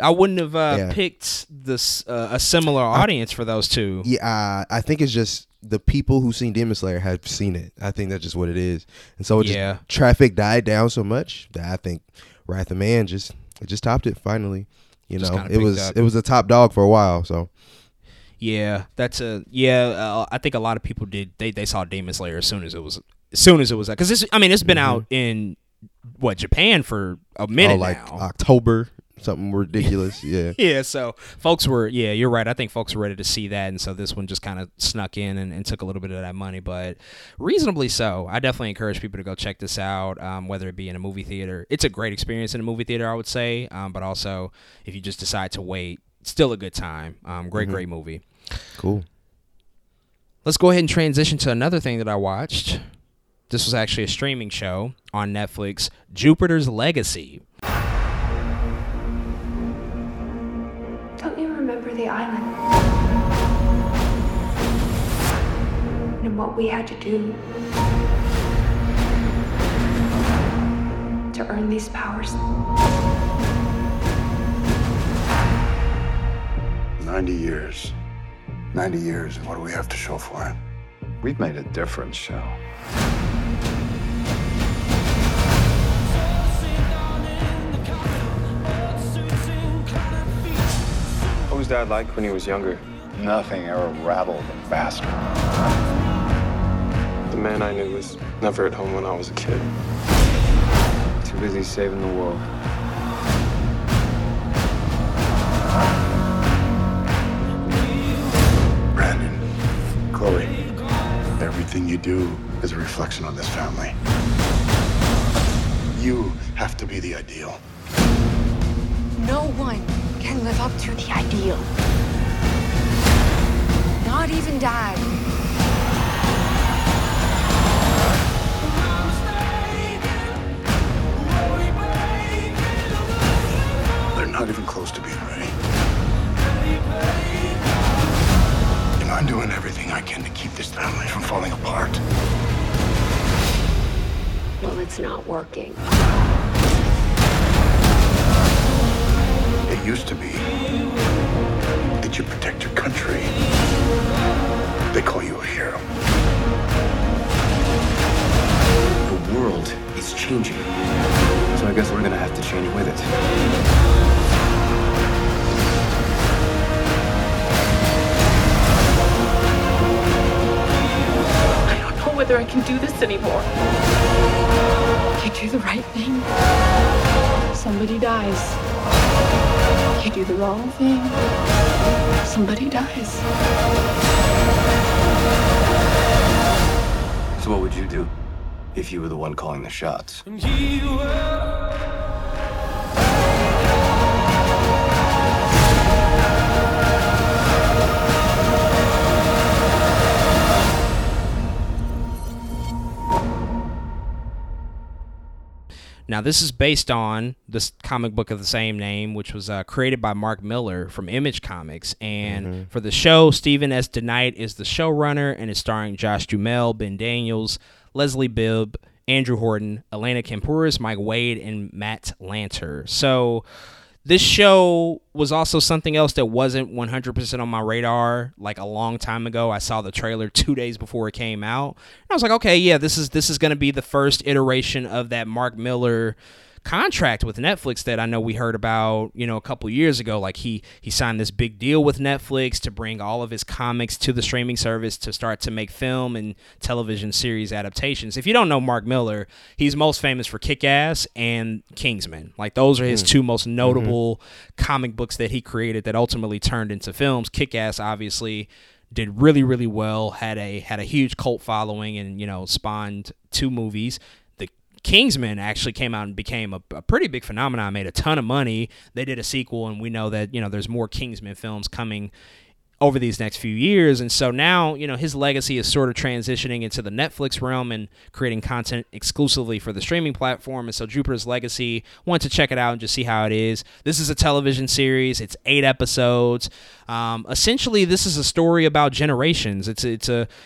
wouldn't have picked this a similar audience for those two. Yeah, I think it's just the people who seen Demon Slayer have seen it. I think that's just what it is. And so just traffic died down so much that I think Wrath of Man just topped it finally. You know, it was a top dog for a while, so yeah, I think a lot of people did they saw Demon Slayer as soon as it was out, cuz it's been out in Japan for a minute now. October, something ridiculous. Yeah. Yeah, so folks were, you're right. I think folks were ready to see that, and so this one just kind of snuck in and took a little bit of that money, but reasonably so. I definitely encourage people to go check this out, whether it be in a movie theater. It's a great experience in a movie theater, I would say, but also if you just decide to wait, still a good time. Great movie. Cool. Let's go ahead and transition to another thing that I watched. This was actually a streaming show on Netflix, Jupiter's Legacy. Don't you remember the island? And what we had to do to earn these powers? 90 years. 90 years, and what do we have to show for it? We've made a difference, Shell. What was Dad like when he was younger? Nothing ever rattled the bastard. The man I knew was never at home when I was a kid. Too busy saving the world. Brandon, Chloe, everything you do is a reflection on this family. You have to be the ideal. No one can live up to the ideal. Not even Dad. They're not even close to being ready. And I'm doing everything I can to keep this family from falling apart. Well, it's not working. It used to be that you protect your country. They call you a hero. The world is changing. So I guess we're gonna have to change with it. I don't know whether I can do this anymore. You do the right thing, somebody dies. You do the wrong thing, somebody dies. So what would you do if you were the one calling the shots? Now, this is based on this comic book of the same name, which was created by Mark Miller from Image Comics. And for the show, Stephen S. DeKnight is the showrunner, and it's starring Josh Duhamel, Ben Daniels, Leslie Bibb, Andrew Horton, Elena Camporis, Mike Wade, and Matt Lanter. So this show was also something else that wasn't 100% on my radar. Like a long time ago, I saw the trailer 2 days before it came out. And I was like, okay, yeah, this is going to be the first iteration of that Mark Miller contract with Netflix that I know we heard about, you know, a couple years ago. Like he signed this big deal with Netflix to bring all of his comics to the streaming service to start to make film and television series adaptations. If you don't know Mark Miller, he's most famous for Kick-Ass and Kingsman. Like those are his two most notable comic books that he created that ultimately turned into films. Kick-Ass obviously did really, really well, had a huge cult following and, you know, spawned two movies. Kingsman actually came out and became a pretty big phenomenon, made a ton of money. They did a sequel, and we know that, you know, there's more Kingsman films coming over these next few years. And so now, you know, his legacy is sort of transitioning into the Netflix realm and creating content exclusively for the streaming platform. And so Jupiter's Legacy, want to check it out and just see how it is. This is a television series. It's 8 episodes. Essentially, this is a story about generations. It's a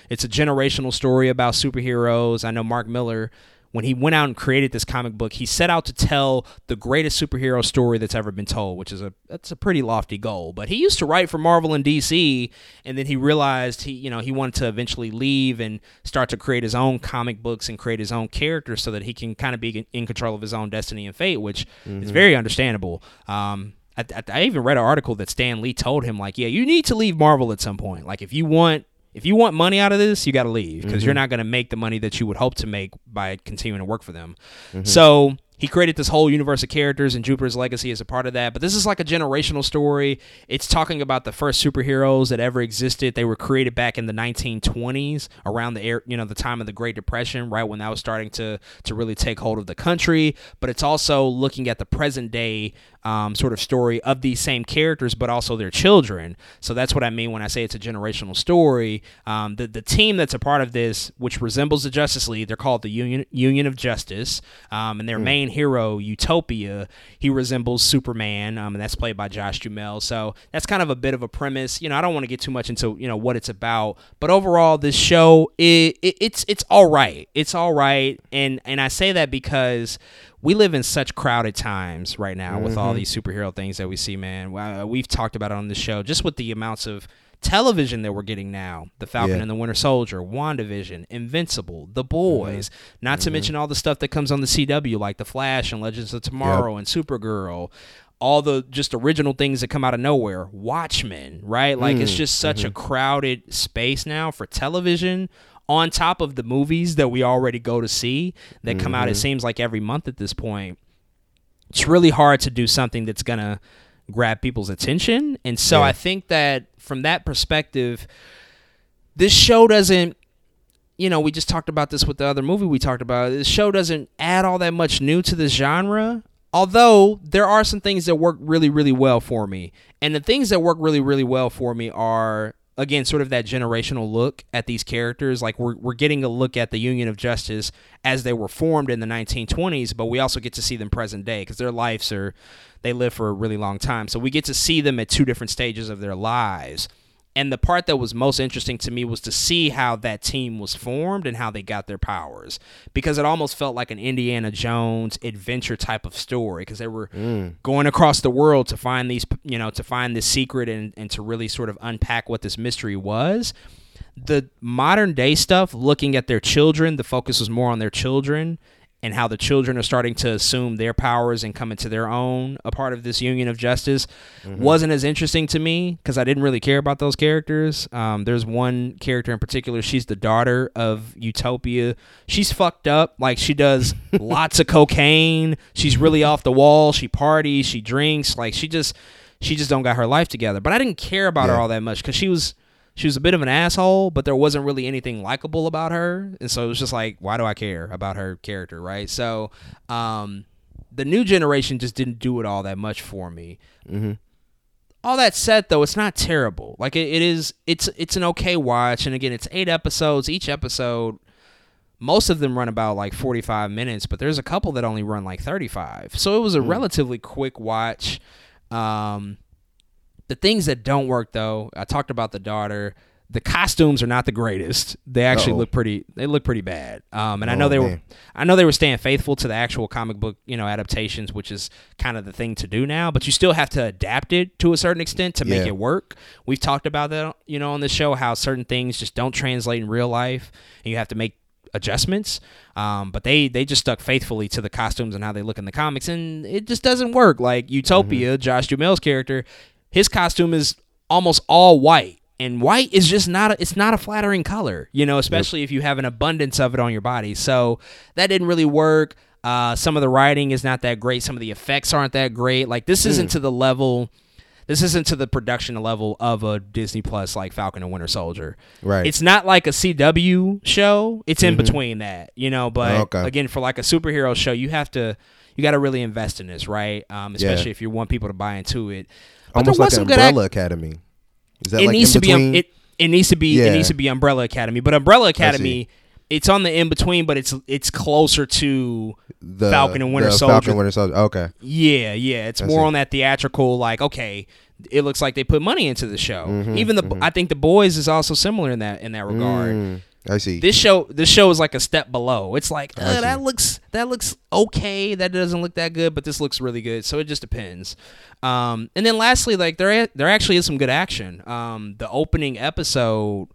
generational story about superheroes. I know Mark Miller, when he went out and created this comic book, he set out to tell the greatest superhero story that's ever been told, which is that's a pretty lofty goal. But he used to write for Marvel and DC, and then he realized he wanted to eventually leave and start to create his own comic books and create his own characters so that he can kind of be in control of his own destiny and fate, which is very understandable. I even read an article that Stan Lee told him, like, yeah, you need to leave Marvel at some point. Like, if you want money out of this, you got to leave because you're not going to make the money that you would hope to make by continuing to work for them. So he created this whole universe of characters, and Jupiter's Legacy is a part of that. But this is like a generational story. It's talking about the first superheroes that ever existed. They were created back in the 1920s, around the time of the Great Depression, right when that was starting to really take hold of the country. But it's also looking at the present day sort of story of these same characters, but also their children. So that's what I mean when I say it's a generational story. The team that's a part of this, which resembles the Justice League, they're called the Union of Justice, and their main hero, Utopia, he resembles Superman, and that's played by Josh Duhamel. So that's kind of a bit of a premise. You know, I don't want to get too much into, you know, what it's about, but overall, this show, it's all right. It's all right, and I say that because we live in such crowded times right now with all these superhero things that we see, man. We've talked about it on the show, just with the amounts of television that we're getting now. The Falcon and the Winter Soldier, WandaVision, Invincible, The Boys, not to mention all the stuff that comes on the CW, like The Flash and Legends of Tomorrow and Supergirl. All the just original things that come out of nowhere. Watchmen, right? Like, it's just such a crowded space now for television, on top of the movies that we already go to see that come out, it seems like, every month at this point. It's really hard to do something that's going to grab people's attention. And so I think that from that perspective, this show doesn't, you know, we just talked about this with the other movie we talked about. This show doesn't add all that much new to this genre. Although there are some things that work really, really well for me. And the things that work really, really well for me are, again, sort of that generational look at these characters. Like, we're getting a look at the Union of Justice as they were formed in the 1920s, but we also get to see them present day because their lives they live for a really long time. So we get to see them at two different stages of their lives. And the part that was most interesting to me was to see how that team was formed and how they got their powers, because it almost felt like an Indiana Jones adventure type of story, because they were going across the world to find these, you know, to find this secret and to really sort of unpack what this mystery was. The modern day stuff, looking at their children, the focus was more on their children and how the children are starting to assume their powers and come into their own, a part of this Union of Justice, wasn't as interesting to me because I didn't really care about those characters. There's one character in particular. She's the daughter of Utopia. She's fucked up. Like, she does lots of cocaine. She's really off the wall. She parties. She drinks. Like, she just don't got her life together. But I didn't care about her all that much because she was a bit of an asshole, but there wasn't really anything likable about her. And so it was just like, why do I care about her character, right? So the new generation just didn't do it all that much for me. All that said, though, it's not terrible. Like, it's an okay watch. And again, it's 8 episodes. Each episode, most of them run about like 45 minutes, but there's a couple that only run like 35. So it was a relatively quick watch. The things that don't work, though, I talked about the daughter. The costumes are not the greatest. They actually look pretty bad. And I know they were staying faithful to the actual comic book, adaptations, which is kind of the thing to do now, but you still have to adapt it to a certain extent to make it work. We've talked about that, on the show, how certain things just don't translate in real life and you have to make adjustments. But they just stuck faithfully to the costumes and how they look in the comics, and it just doesn't work. Like Utopia, Josh Duhamel's character, his costume is almost all white. And white is just not a flattering color, especially if you have an abundance of it on your body. So that didn't really work. Some of the writing is not that great. Some of the effects aren't that great. Like this isn't to the production level of a Disney Plus like Falcon and Winter Soldier. Right. It's not like a CW show. It's in between that, But again, for like a superhero show, you got to really invest in this, right? Especially if you want people to buy into it. But almost like an Umbrella Academy. It needs to be Umbrella Academy, but Umbrella Academy, it's on the in between, but it's closer to the Falcon and Winter Soldier. Okay. Yeah, it's more on that theatrical. Like, okay, it looks like they put money into the show. I think The Boys is also similar in that regard. I see. This show is like a step below. It's like that looks okay. That doesn't look that good, but this looks really good. So it just depends. And then lastly, like there actually is some good action. The opening episode,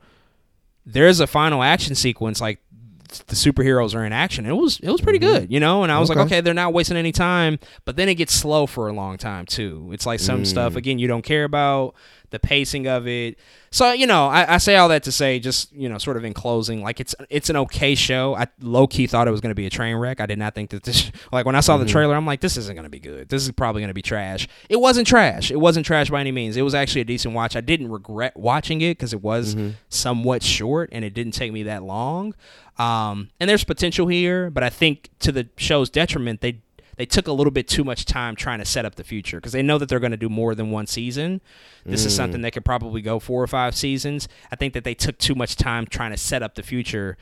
there's a final action sequence. Like the superheroes are in action. It was pretty good, And I was like, okay, they're not wasting any time. But then it gets slow for a long time too. It's like some stuff again you don't care about. The pacing of it. So, I say all that to say, just, sort of in closing, like it's an okay show. I low-key thought it was going to be a train wreck. I did not think that this, like when I saw the trailer, I'm like, this isn't going to be good. This is probably going to be trash. It wasn't trash. It wasn't trash by any means. It was actually a decent watch. I didn't regret watching it because it was somewhat short and it didn't take me that long. And there's potential here, but I think to the show's detriment, they took a little bit too much time trying to set up the future because they know that they're going to do more than one season. This is something that could probably go 4 or 5 seasons. I think that they took too much time trying to set up the future,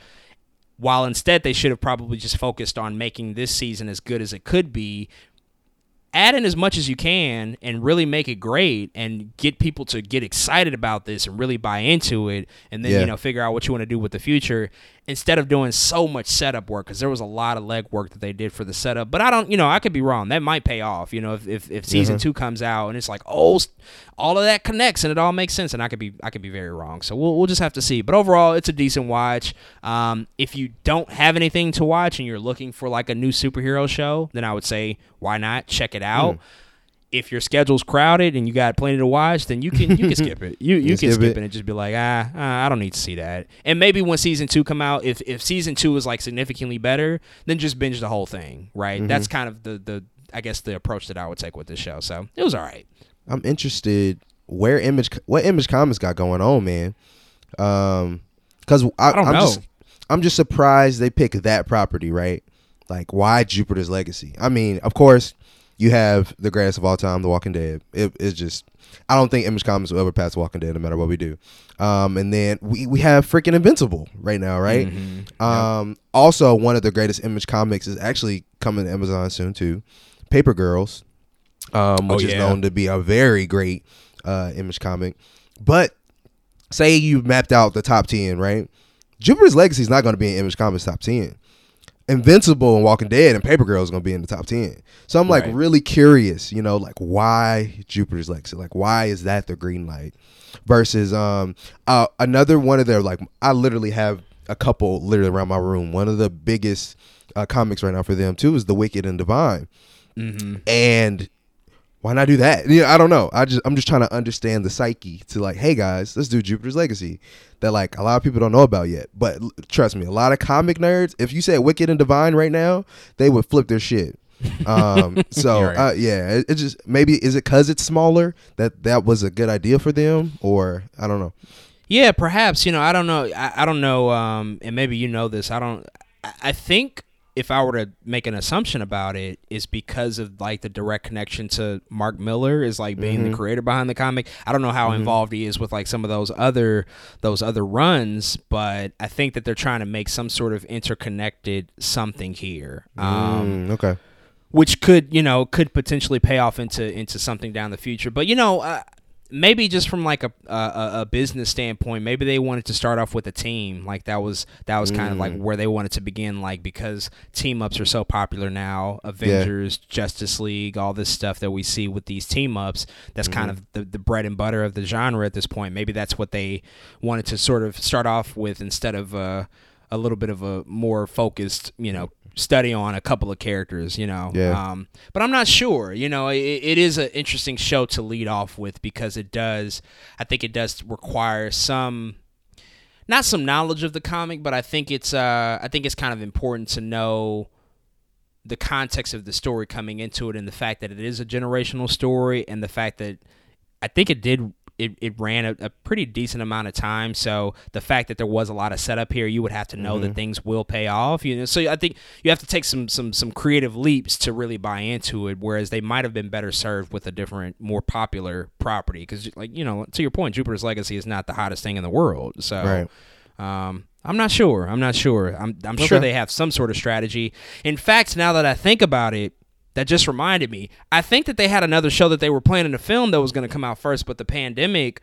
while instead they should have probably just focused on making this season as good as it could be. Add in as much as you can and really make it great and get people to get excited about this and really buy into it, and then figure out what you want to do with the future instead of doing so much setup work, because there was a lot of legwork that they did for the setup. But I don't, I could be wrong. That might pay off, if season 2 comes out and it's like, oh, all of that connects and it all makes sense, and I could be very wrong. So we'll just have to see. But overall, it's a decent watch. If you don't have anything to watch and you're looking for like a new superhero show, then I would say why not check it out. If your schedule's crowded and you got plenty to watch, then you can skip it. You can skip it and just be like, I don't need to see that. And maybe when season 2 come out, if season 2 is like significantly better, then just binge the whole thing, right? That's kind of the approach that I would take with this show. So it was all right. I'm interested what Image Comics got going on, man. Because I don't know. I'm just surprised they picked that property, right? Like, why Jupiter's Legacy? I mean, of course. You have the greatest of all time, The Walking Dead. It's just, I don't think Image Comics will ever pass Walking Dead, no matter what we do. And then we have freaking Invincible right now, right? Also, one of the greatest Image Comics is actually coming to Amazon soon too, Paper Girls, which is known to be a very great Image comic. But say you've mapped out the top 10, right? Jupiter's Legacy is not going to be in Image Comics top 10. Invincible and Walking Dead and Paper Girl is going to be in the top 10. So I'm really curious, like why Jupiter's Legacy? Like why is that the green light? Versus another one of their, like, I literally have a couple literally around my room. One of the biggest comics right now for them too is The Wicked and Divine. And why not do that? I don't know. I'm just trying to understand the psyche to like, hey guys, let's do Jupiter's Legacy that like a lot of people don't know about yet. But trust me, a lot of comic nerds, if you said Wicked and Divine right now, they would flip their shit. So right. It just, maybe is it because it's smaller that was a good idea for them, or I don't know. Yeah, perhaps. I don't know. I don't know. And maybe this. I think. If I were to make an assumption about it, is because of like the direct connection to Mark Miller is like being the creator behind the comic. I don't know how involved he is with like some of those other runs, but I think that they're trying to make some sort of interconnected something here. Which could potentially pay off into something down the future. But Maybe just from like a business standpoint, maybe they wanted to start off with a team. Like that was kind of like where they wanted to begin. Like because team ups are so popular now, Avengers, Justice League, all this stuff that we see with these team ups. That's kind of the bread and butter of the genre at this point. Maybe that's what they wanted to sort of start off with instead of a little bit of a more focused, study on a couple of characters, but I'm not sure, it is an interesting show to lead off with because I think it does require not some knowledge of the comic, but I think it's kind of important to know the context of the story coming into it and the fact that it is a generational story and the fact that I think it ran a pretty decent amount of time, so the fact that there was a lot of setup here, you would have to know that things will pay off. So I think you have to take some creative leaps to really buy into it, whereas they might have been better served with a different, more popular property. Because, to your point, Jupiter's Legacy is not the hottest thing in the world. So right. I'm not sure. I'm sure they have some sort of strategy. In fact, now that I think about it, that just reminded me. I think that they had another show that they were planning to film that was going to come out first, but the pandemic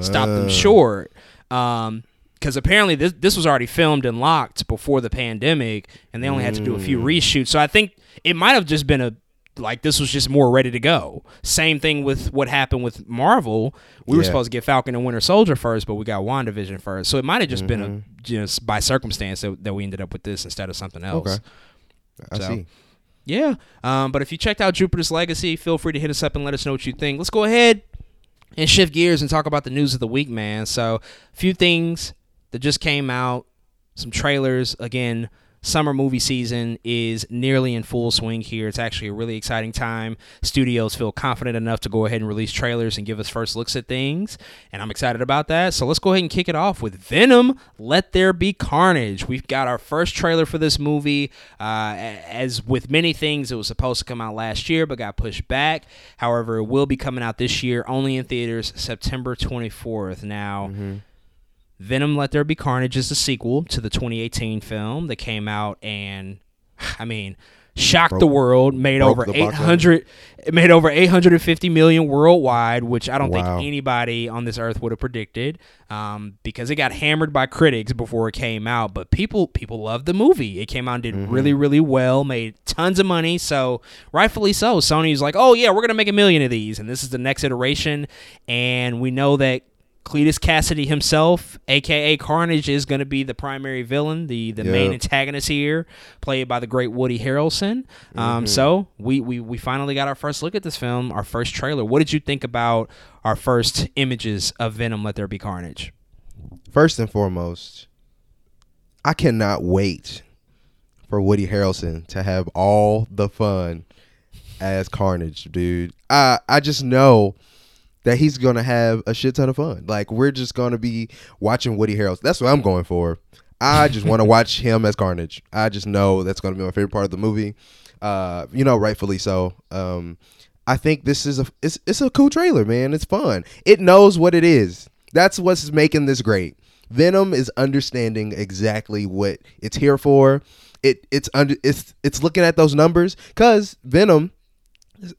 stopped them short. Because apparently this was already filmed and locked before the pandemic, and they only had to do a few reshoots. So I think it might have just been this was just more ready to go. Same thing with what happened with Marvel. We were supposed to get Falcon and Winter Soldier first, but we got WandaVision first. So it might have just been by circumstance that we ended up with this instead of something else. Okay. I see. Yeah, but if you checked out Jupiter's Legacy, feel free to hit us up and let us know what you think. Let's go ahead and shift gears and talk about the news of the week, man. So, a few things that just came out, some trailers. Again, summer movie season is nearly in full swing here. It's actually a really exciting time. Studios feel confident enough to go ahead and release trailers and give us first looks at things, and I'm excited about that. So let's go ahead and kick it off with Venom: Let There Be Carnage. We've got our first trailer for this movie. As with many things, it was supposed to come out last year but got pushed back. However, it will be coming out this year, only in theaters September 24th. Now, Venom: Let There Be Carnage is the sequel to the 2018 film that came out and, shocked the world, made over $850 million worldwide, which I don't think anybody on this earth would have predicted, because it got hammered by critics before it came out. But people loved the movie. It came out and did really, really well, made tons of money. So rightfully so, Sony's like, oh yeah, we're going to make 1 million of these. And this is the next iteration. And we know that Cletus Kasady himself, a.k.a. Carnage, is going to be the primary villain, the main antagonist here, played by the great Woody Harrelson. So we finally got our first look at this film, our first trailer. What did you think about our first images of Venom: Let There Be Carnage? First and foremost, I cannot wait for Woody Harrelson to have all the fun as Carnage, dude. I just know that he's going to have a shit ton of fun. Like, we're just going to be watching Woody Harrelson. That's what I'm going for. I just want to watch him as Carnage. I just know that's going to be my favorite part of the movie. Rightfully so. I think this is it's a cool trailer, man. It's fun. It knows what it is. That's what's making this great. Venom is understanding exactly what it's here for. It's looking at those numbers, because Venom,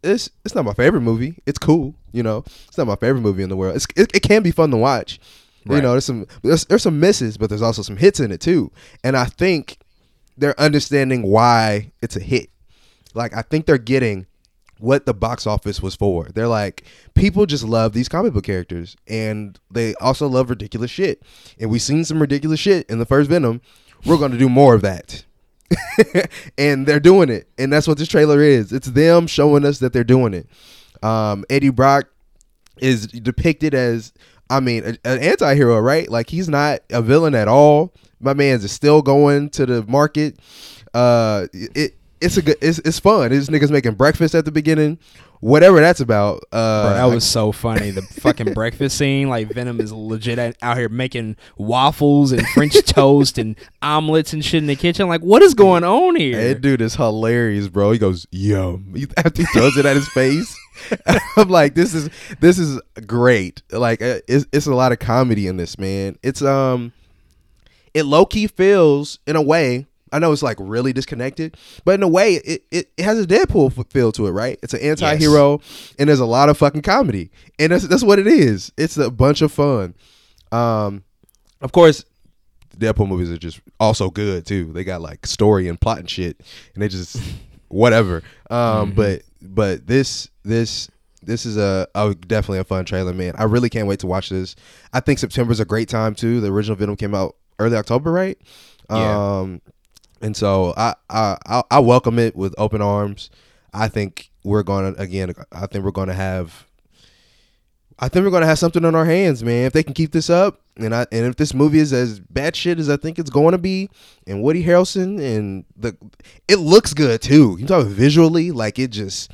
It's not my favorite movie. It's cool, It's not my favorite movie in the world. It can be fun to watch, right. There's some misses, but there's also some hits in it too. And I think they're understanding why it's a hit. Like, I think they're getting what the box office was for. They're like, people just love these comic book characters, and they also love ridiculous shit. And we've seen some ridiculous shit in the first Venom. We're going to do more of that. And they're doing it, and that's what this trailer is. It's them showing us that they're doing it. Eddie Brock is depicted as an anti-hero, right? Like, he's not a villain at all. My man's still going to the market. It's fun. This nigga's making breakfast at the beginning, whatever that's about. Bro, that was so funny, the fucking breakfast scene. Like, Venom is legit out here making waffles and French toast and omelets and shit in the kitchen. Like, what is going on here? That dude is hilarious, bro. He goes, yum, after he throws it at his face. I'm like, this is great. Like, it's a lot of comedy in this, man. It low-key feels, in a way, I know it's like really disconnected, but in a way, it has a Deadpool feel to it, right? It's an anti-hero, yes. And there's a lot of fucking comedy, and that's what it is. It's a bunch of fun. Of course, Deadpool movies are just also good too. They got like story and plot and shit, and they just whatever. But this is a definitely a fun trailer, man. I really can't wait to watch this. I think September's a great time too. The original Venom came out early October, right? Yeah. And so I welcome it with open arms. I think we're gonna have something on our hands, man. If they can keep this up, and if this movie is as bad shit as I think it's going to be, and Woody Harrelson and it looks good too. You talk about visually, like it does.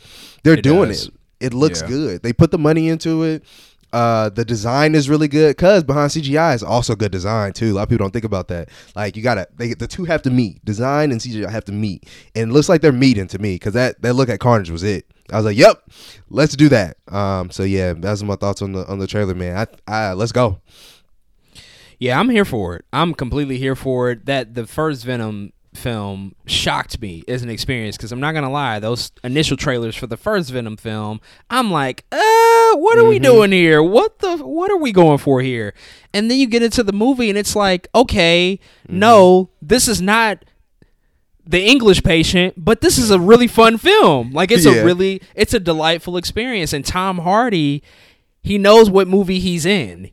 It looks good. They put the money into it. The design is really good, because behind CGI is also good design too. A lot of people don't think about that. Like the two have to meet. Design and CGI have to meet, and it looks like they're meeting to me, because that look at Carnage was it. I was like, yep, let's do that. So yeah, that's my thoughts on the trailer, man. Let's go. Yeah, I'm here for it. I'm completely here for it. That the first Venom film shocked me as an experience, because I'm not gonna lie, those initial trailers for the first Venom film, I'm like, what are we doing here? What are we going for here? And then you get into the movie and it's like, okay, no, this is not The English Patient, but this is a really fun film. Like it's a delightful experience. And Tom Hardy, he knows what movie he's in.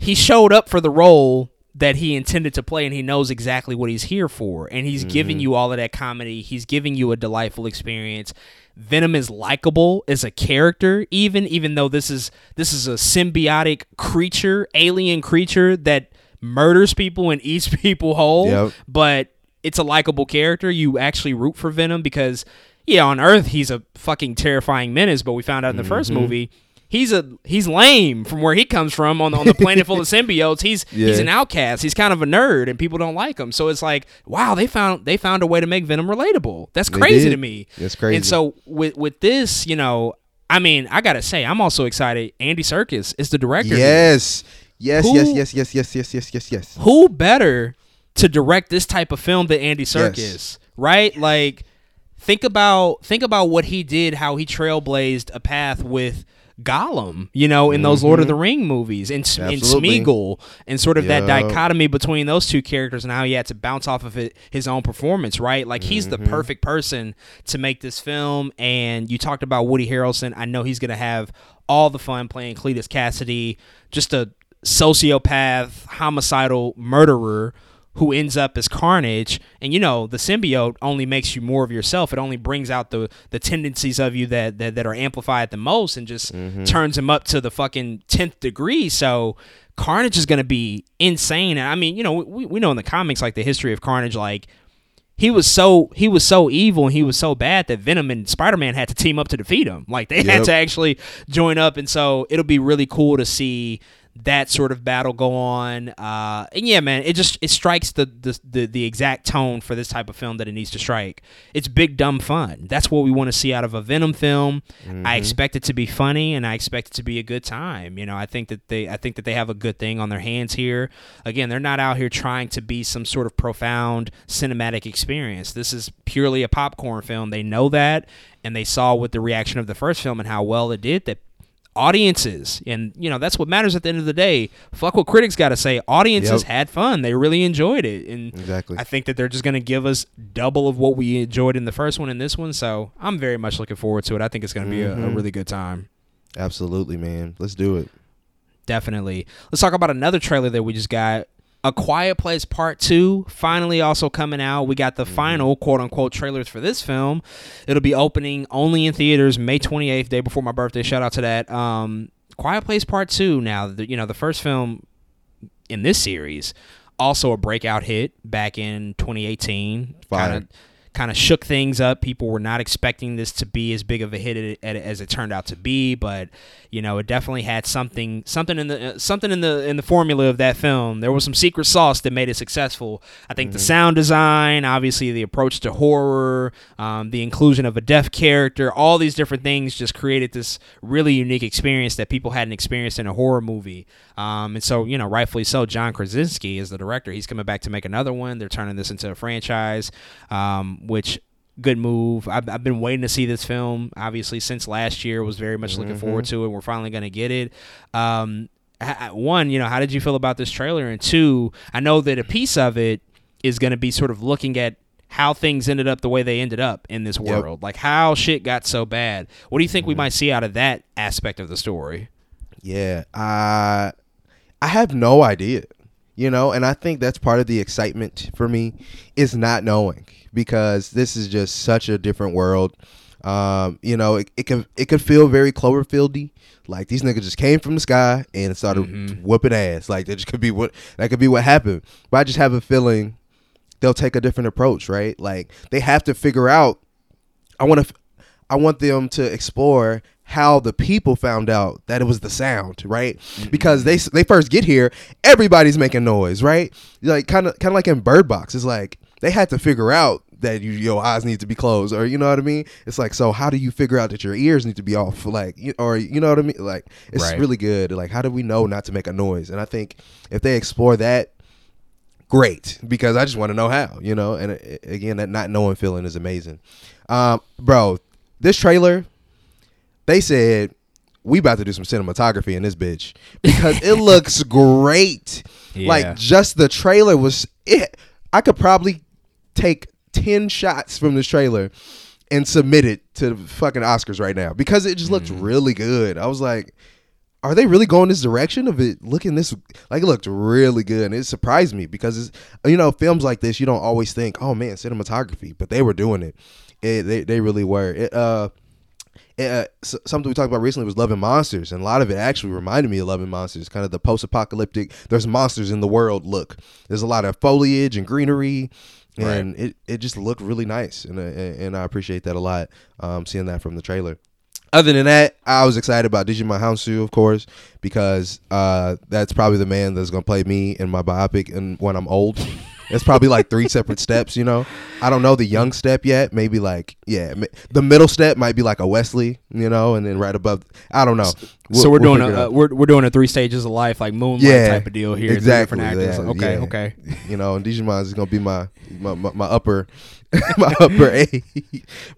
He showed up for the role that he intended to play, and he knows exactly what he's here for. And he's giving you all of that comedy. He's giving you a delightful experience. Venom is likable as a character, even though this is a symbiotic creature, alien creature that murders people and eats people whole. Yep. But it's a likable character. You actually root for Venom because, yeah, on Earth he's a fucking terrifying menace, but we found out in the first movie he's lame from where he comes from on the planet full of symbiotes. He's an outcast. He's kind of a nerd, and people don't like him. So it's like, wow, they found a way to make Venom relatable. That's crazy to me. That's crazy. And so with this, you know, I mean, I gotta say, I'm also excited. Andy Serkis is the director. Yes. Who better to direct this type of film than Andy Serkis, right? Like, think about what he did, how he trailblazed a path with Gollum, you know, in those Lord of the Ring movies, and Smeagol, and sort of that dichotomy between those two characters, and how he had to bounce off of his own performance, right? Like, he's the perfect person to make this film. And you talked about Woody Harrelson. I know he's gonna have all the fun playing Cletus Cassidy, just a sociopath, homicidal murderer who ends up as Carnage. And, you know, the symbiote only makes you more of yourself. It only brings out the tendencies of you that are amplified the most, and just turns them up to the fucking 10th degree. So Carnage is going to be insane. And I mean, you know, we know in the comics, like, the history of Carnage, like, he was so evil and he was so bad that Venom and Spider-Man had to team up to defeat him. Like, they had to actually join up. And so it'll be really cool to see that sort of battle go on, and yeah, man, it strikes the exact tone for this type of film that it needs to strike. It's big dumb fun. That's what we want to see out of a Venom film. I expect it to be funny, and I expect it to be a good time. You know, I think that they have a good thing on their hands here. Again, they're not out here trying to be some sort of profound cinematic experience. This is purely a popcorn film. They know that, and they saw with the reaction of the first film and how well it did that audiences, and you know, that's what matters at the end of the day. Fuck what critics got to say. Audiences had fun. They really enjoyed it, and I think that they're just going to give us double of what we enjoyed in the first one and this one. So I'm very much looking forward to it. I think it's going to be a really good time. Absolutely, man. Let's do it. Definitely. Let's talk about another trailer that we just got. A Quiet Place Part 2 finally also coming out. We got the final quote-unquote trailers for this film. It'll be opening only in theaters May 28th, day before my birthday. Shout out to that. Quiet Place Part 2 now. You know, the first film in this series, also a breakout hit back in 2018. Fire. kind of shook things up. People were not expecting this to be as big of a hit as it turned out to be, but you know, it definitely had something in the formula of that film. There was some secret sauce that made it successful. I think the sound design, obviously the approach to horror, the inclusion of a deaf character, all these different things just created this really unique experience that people hadn't experienced in a horror movie. And so, you know, rightfully so, John Krasinski is the director. He's coming back to make another one. They're turning this into a franchise, which, good move. I've been waiting to see this film, obviously, since last year. Was very much looking forward to it. We're finally going to get it. One, you know, how did you feel about this trailer? And two, I know that a piece of it is going to be sort of looking at how things ended up the way they ended up in this world. Yep. Like, how shit got so bad. What do you think we might see out of that aspect of the story? Yeah. I have no idea, you know, and I think that's part of the excitement for me is not knowing, because this is just such a different world. You know, it could feel very Cloverfieldy, like these niggas just came from the sky and started whooping ass. Like, that just could be what happened. But I just have a feeling they'll take a different approach, right? Like, they have to figure out. I want them to explore how the people found out that it was the sound, right? Because they first get here, everybody's making noise, right? Like kind of like in Bird Box, it's like they had to figure out that your eyes need to be closed, or you know what I mean? It's like, so how do you figure out that your ears need to be off? Like, or you know what I mean? Like, it's really good. Like, how do we know not to make a noise? And I think if they explore that, great, because I just want to know how, you know? And again, that not knowing feeling is amazing. Bro, this trailer, they said, we about to do some cinematography in this bitch, because it looks great. Yeah. Like, just the trailer was it. I could probably take 10 shots from this trailer and submit it to the fucking Oscars right now, because it just looked really good. I was like, are they really going this direction of it looking this? Like, it looked really good, and it surprised me, because it's, you know, films like this, you don't always think, oh man, cinematography, but they were doing it. They really were. Something we talked about recently was Love and Monsters, and a lot of it actually reminded me of Love and Monsters, kind of the post-apocalyptic, there's monsters in the world look. There's a lot of foliage and greenery, and it just looked really nice, and I appreciate that a lot, seeing that from the trailer. Other than that, I was excited about Digimon Hounsu, of course, because that's probably the man that's going to play me in my biopic and when I'm old. It's probably like 3 separate steps, you know? I don't know the young step yet. Maybe like, the middle step might be like a Wesley, you know, and then right above, I don't know. We're doing a 3 stages of life, like Moonlight type of deal here. Exactly. Actors. Like, okay. You know, and Digimon is going to be my upper A.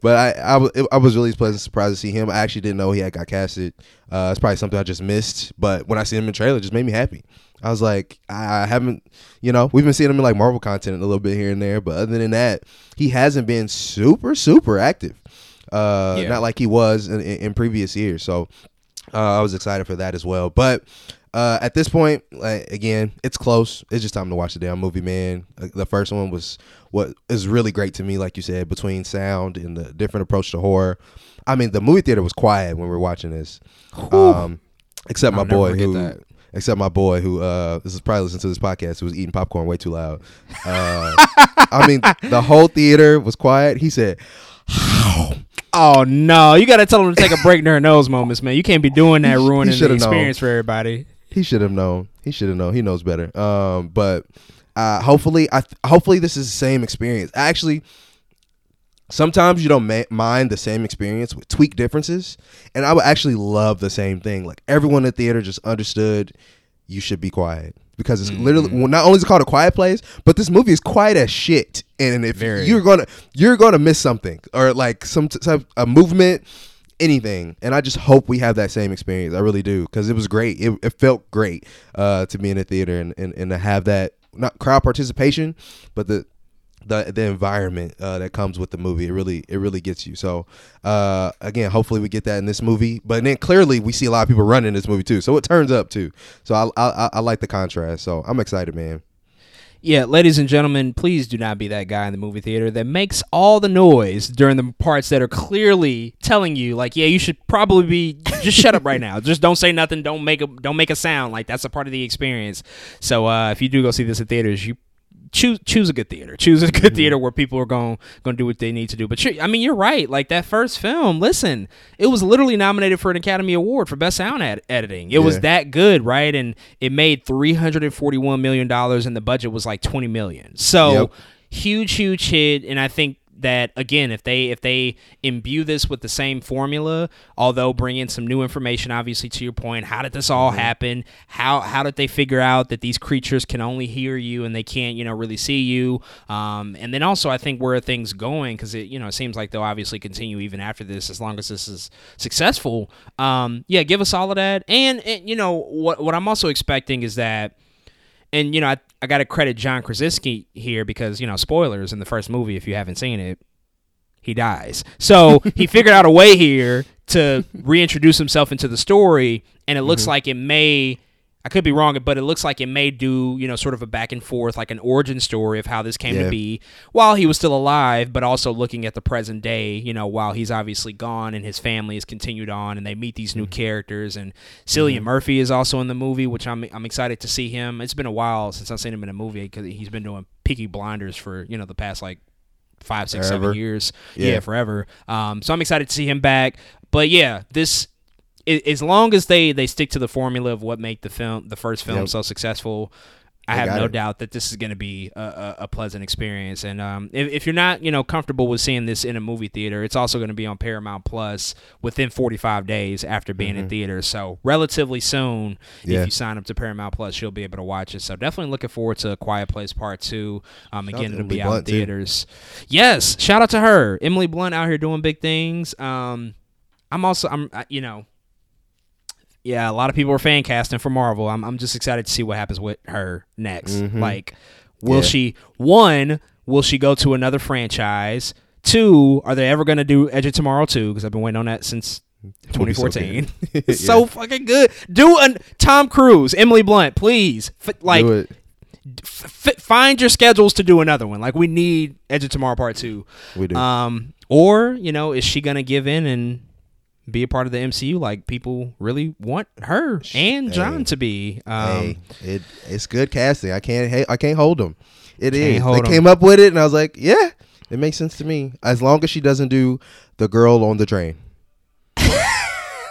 But I was really pleasantly surprised to see him. I actually didn't know he had got casted. It's probably something I just missed, but when I see him in the trailer, it just made me happy. I was like, I haven't, you know, we've been seeing him in like Marvel content a little bit here and there, but other than that, he hasn't been super, super active. Not like he was in previous years. So I was excited for that as well. But at this point, again, it's close. It's just time to watch the damn movie, man. The first one was what is really great to me, like you said, between sound and the different approach to horror. I mean, the movie theater was quiet when we were watching this, except my boy who... Except my boy who this is probably listening to this podcast, who was eating popcorn way too loud. I mean, the whole theater was quiet. He said, oh no, you got to tell him to take a break during those moments, man. You can't be doing that, ruining the experience for everybody. He should have known. He knows better. But hopefully this is the same experience. Actually, sometimes you don't mind the same experience with tweak differences, and I would actually love the same thing. Like, everyone in the theater just understood you should be quiet, because it's literally, well, not only is it called A Quiet Place, but this movie is quiet as shit. And if you're gonna miss something, or like a movement, anything. And I just hope we have that same experience. I really do, because it was great. It felt great to be in a theater and to have that, not crowd participation, but the environment that comes with the movie. It really gets you. So again, hopefully we get that in this movie, but then clearly we see a lot of people running in this movie too, so it turns up too. So I like the contrast, so I'm excited, man. Yeah, ladies and gentlemen, please do not be that guy in the movie theater that makes all the noise during the parts that are clearly telling you, like, yeah, you should probably be just shut up right now. Just don't say nothing. Don't make a sound. Like, that's a part of the experience. So if you do go see this in theaters, you Choose a good theater. Choose a good theater where people are going to do what they need to do. But I mean, you're right. Like that first film, listen, it was literally nominated for an Academy Award for Best Sound Editing. It was that good, right? And it made $341 million, and the budget was like $20 million. So huge hit. And I think that again, if they imbue this with the same formula, although bring in some new information, obviously to your point, how did this all happen? How did they figure out that these creatures can only hear you and they can't, really see you? And then also I think where are things going? Because it seems like they'll obviously continue even after this, as long as this is successful. Give us all of that. And what I'm also expecting is that. And, I got to credit John Krasinski here because, spoilers in the first movie, if you haven't seen it, he dies. So he figured out a way here to reintroduce himself into the story. And it looks like it may, I could be wrong, but it looks like it may do, sort of a back and forth, like an origin story of how this came to be while he was still alive, but also looking at the present day, while he's obviously gone and his family has continued on and they meet these new characters. And Cillian Murphy is also in the movie, which I'm excited to see him. It's been a while since I've seen him in a movie because he's been doing Peaky Blinders for, the past like 5, 6, forever. 7 years. Yeah, forever. So I'm excited to see him back. But this... As long as they stick to the formula of what made the first film so successful, I have no doubt that this is going to be a pleasant experience. And if you're not comfortable with seeing this in a movie theater, it's also going to be on Paramount Plus within 45 days after being in theaters. So relatively soon, if you sign up to Paramount Plus, you'll be able to watch it. So definitely looking forward to Quiet Place Part 2. Again, it'll be out in theaters. Too. Yes, shout out to her, Emily Blunt, out here doing big things. Yeah, a lot of people are fan casting for Marvel. I'm just excited to see what happens with her next. Like, will she, one, will she go to another franchise? Two, are they ever going to do Edge of Tomorrow 2? Because I've been waiting on that since 2014. It's so fucking good. Do Tom Cruise, Emily Blunt, please. Find your schedules to do another one. Like, we need Edge of Tomorrow Part 2. We do. Or, is she going to give in and... be a part of the MCU like people really want her and John to be. It's good casting. I can't hold them. They came up with it and I was like, yeah, it makes sense to me. As long as she doesn't do The Girl on the Train.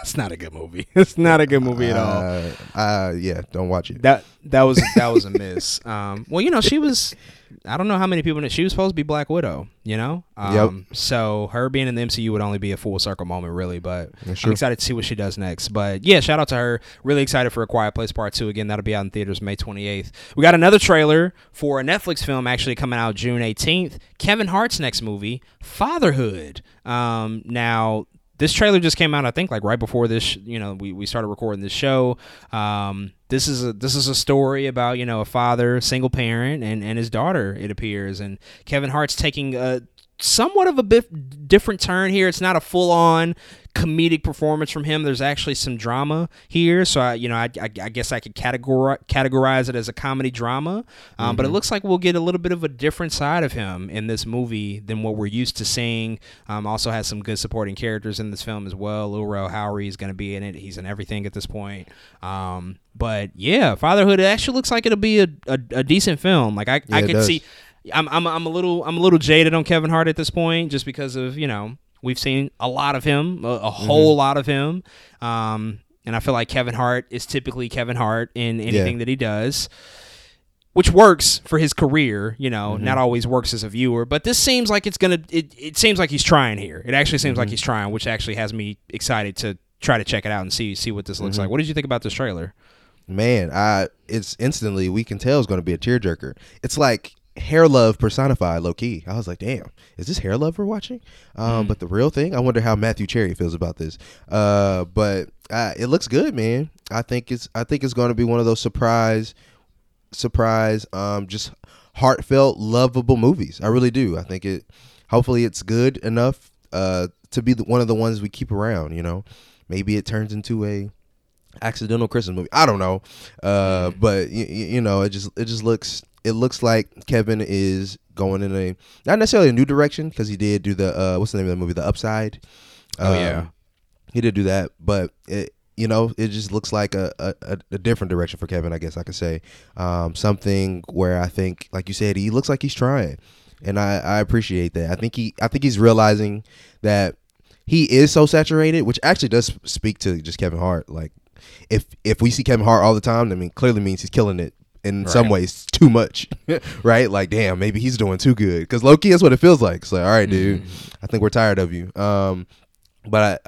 It's not a good movie. It's not a good movie at all. Don't watch it. That was a miss. Well, she was. I don't know how many people. She was supposed to be Black Widow. So her being in the MCU would only be a full circle moment, really. But I'm excited to see what she does next. But yeah, shout out to her. Really excited for A Quiet Place Part 2. Again, that'll be out in theaters May 28th. We got another trailer for a Netflix film actually coming out June 18th. Kevin Hart's next movie, Fatherhood. Now. This trailer just came out, I think, like right before this, we started recording this show. This is a story about, a father, single parent, and his daughter, it appears. And Kevin Hart's taking a somewhat of a bit different turn here. It's not a full-on comedic performance from him. There's actually some drama here, so I guess I could categorize it as a comedy drama. But it looks like we'll get a little bit of a different side of him in this movie than what we're used to seeing. Also has some good supporting characters in this film as well. Lil Rel Howery is going to be in it. He's in everything at this point. But yeah, Fatherhood, it actually looks like it'll be a decent film. Like I could see. I'm a little jaded on Kevin Hart at this point, just because of we've seen a lot of him, a whole lot of him, and I feel like Kevin Hart is typically Kevin Hart in anything that he does, which works for his career. Not always works as a viewer, but this seems like it's gonna. It seems like he's trying here. It actually seems like he's trying, which actually has me excited to try to check it out and see what this looks like. What did you think about this trailer? Man, it's instantly we can tell it's going to be a tearjerker. It's like. Hair love personified, low key. I was like, damn, is this hair love we're watching? But the real thing, I wonder how Matthew Cherry feels about this. But it looks good, man. I think it's going to be one of those surprise, just heartfelt, lovable movies. I really do. I think it. Hopefully, it's good enough to be one of the ones we keep around. Maybe it turns into a accidental Christmas movie. I don't know. But it just looks. It looks like Kevin is going in a not necessarily a new direction because he did do the what's the name of the movie, The Upside. He did do that, but it, you know, it just looks like a different direction for Kevin, I guess I could say. Something where I think, like you said, he looks like he's trying. And I appreciate that. I think he's realizing that he is so saturated, which actually does speak to just Kevin Hart. Like, if we see Kevin Hart all the time, I mean, clearly means he's killing it in some ways too much, right? Like, damn, maybe he's doing too good. Because low-key, that's what it feels like. It's like, all right, dude, I think we're tired of you. But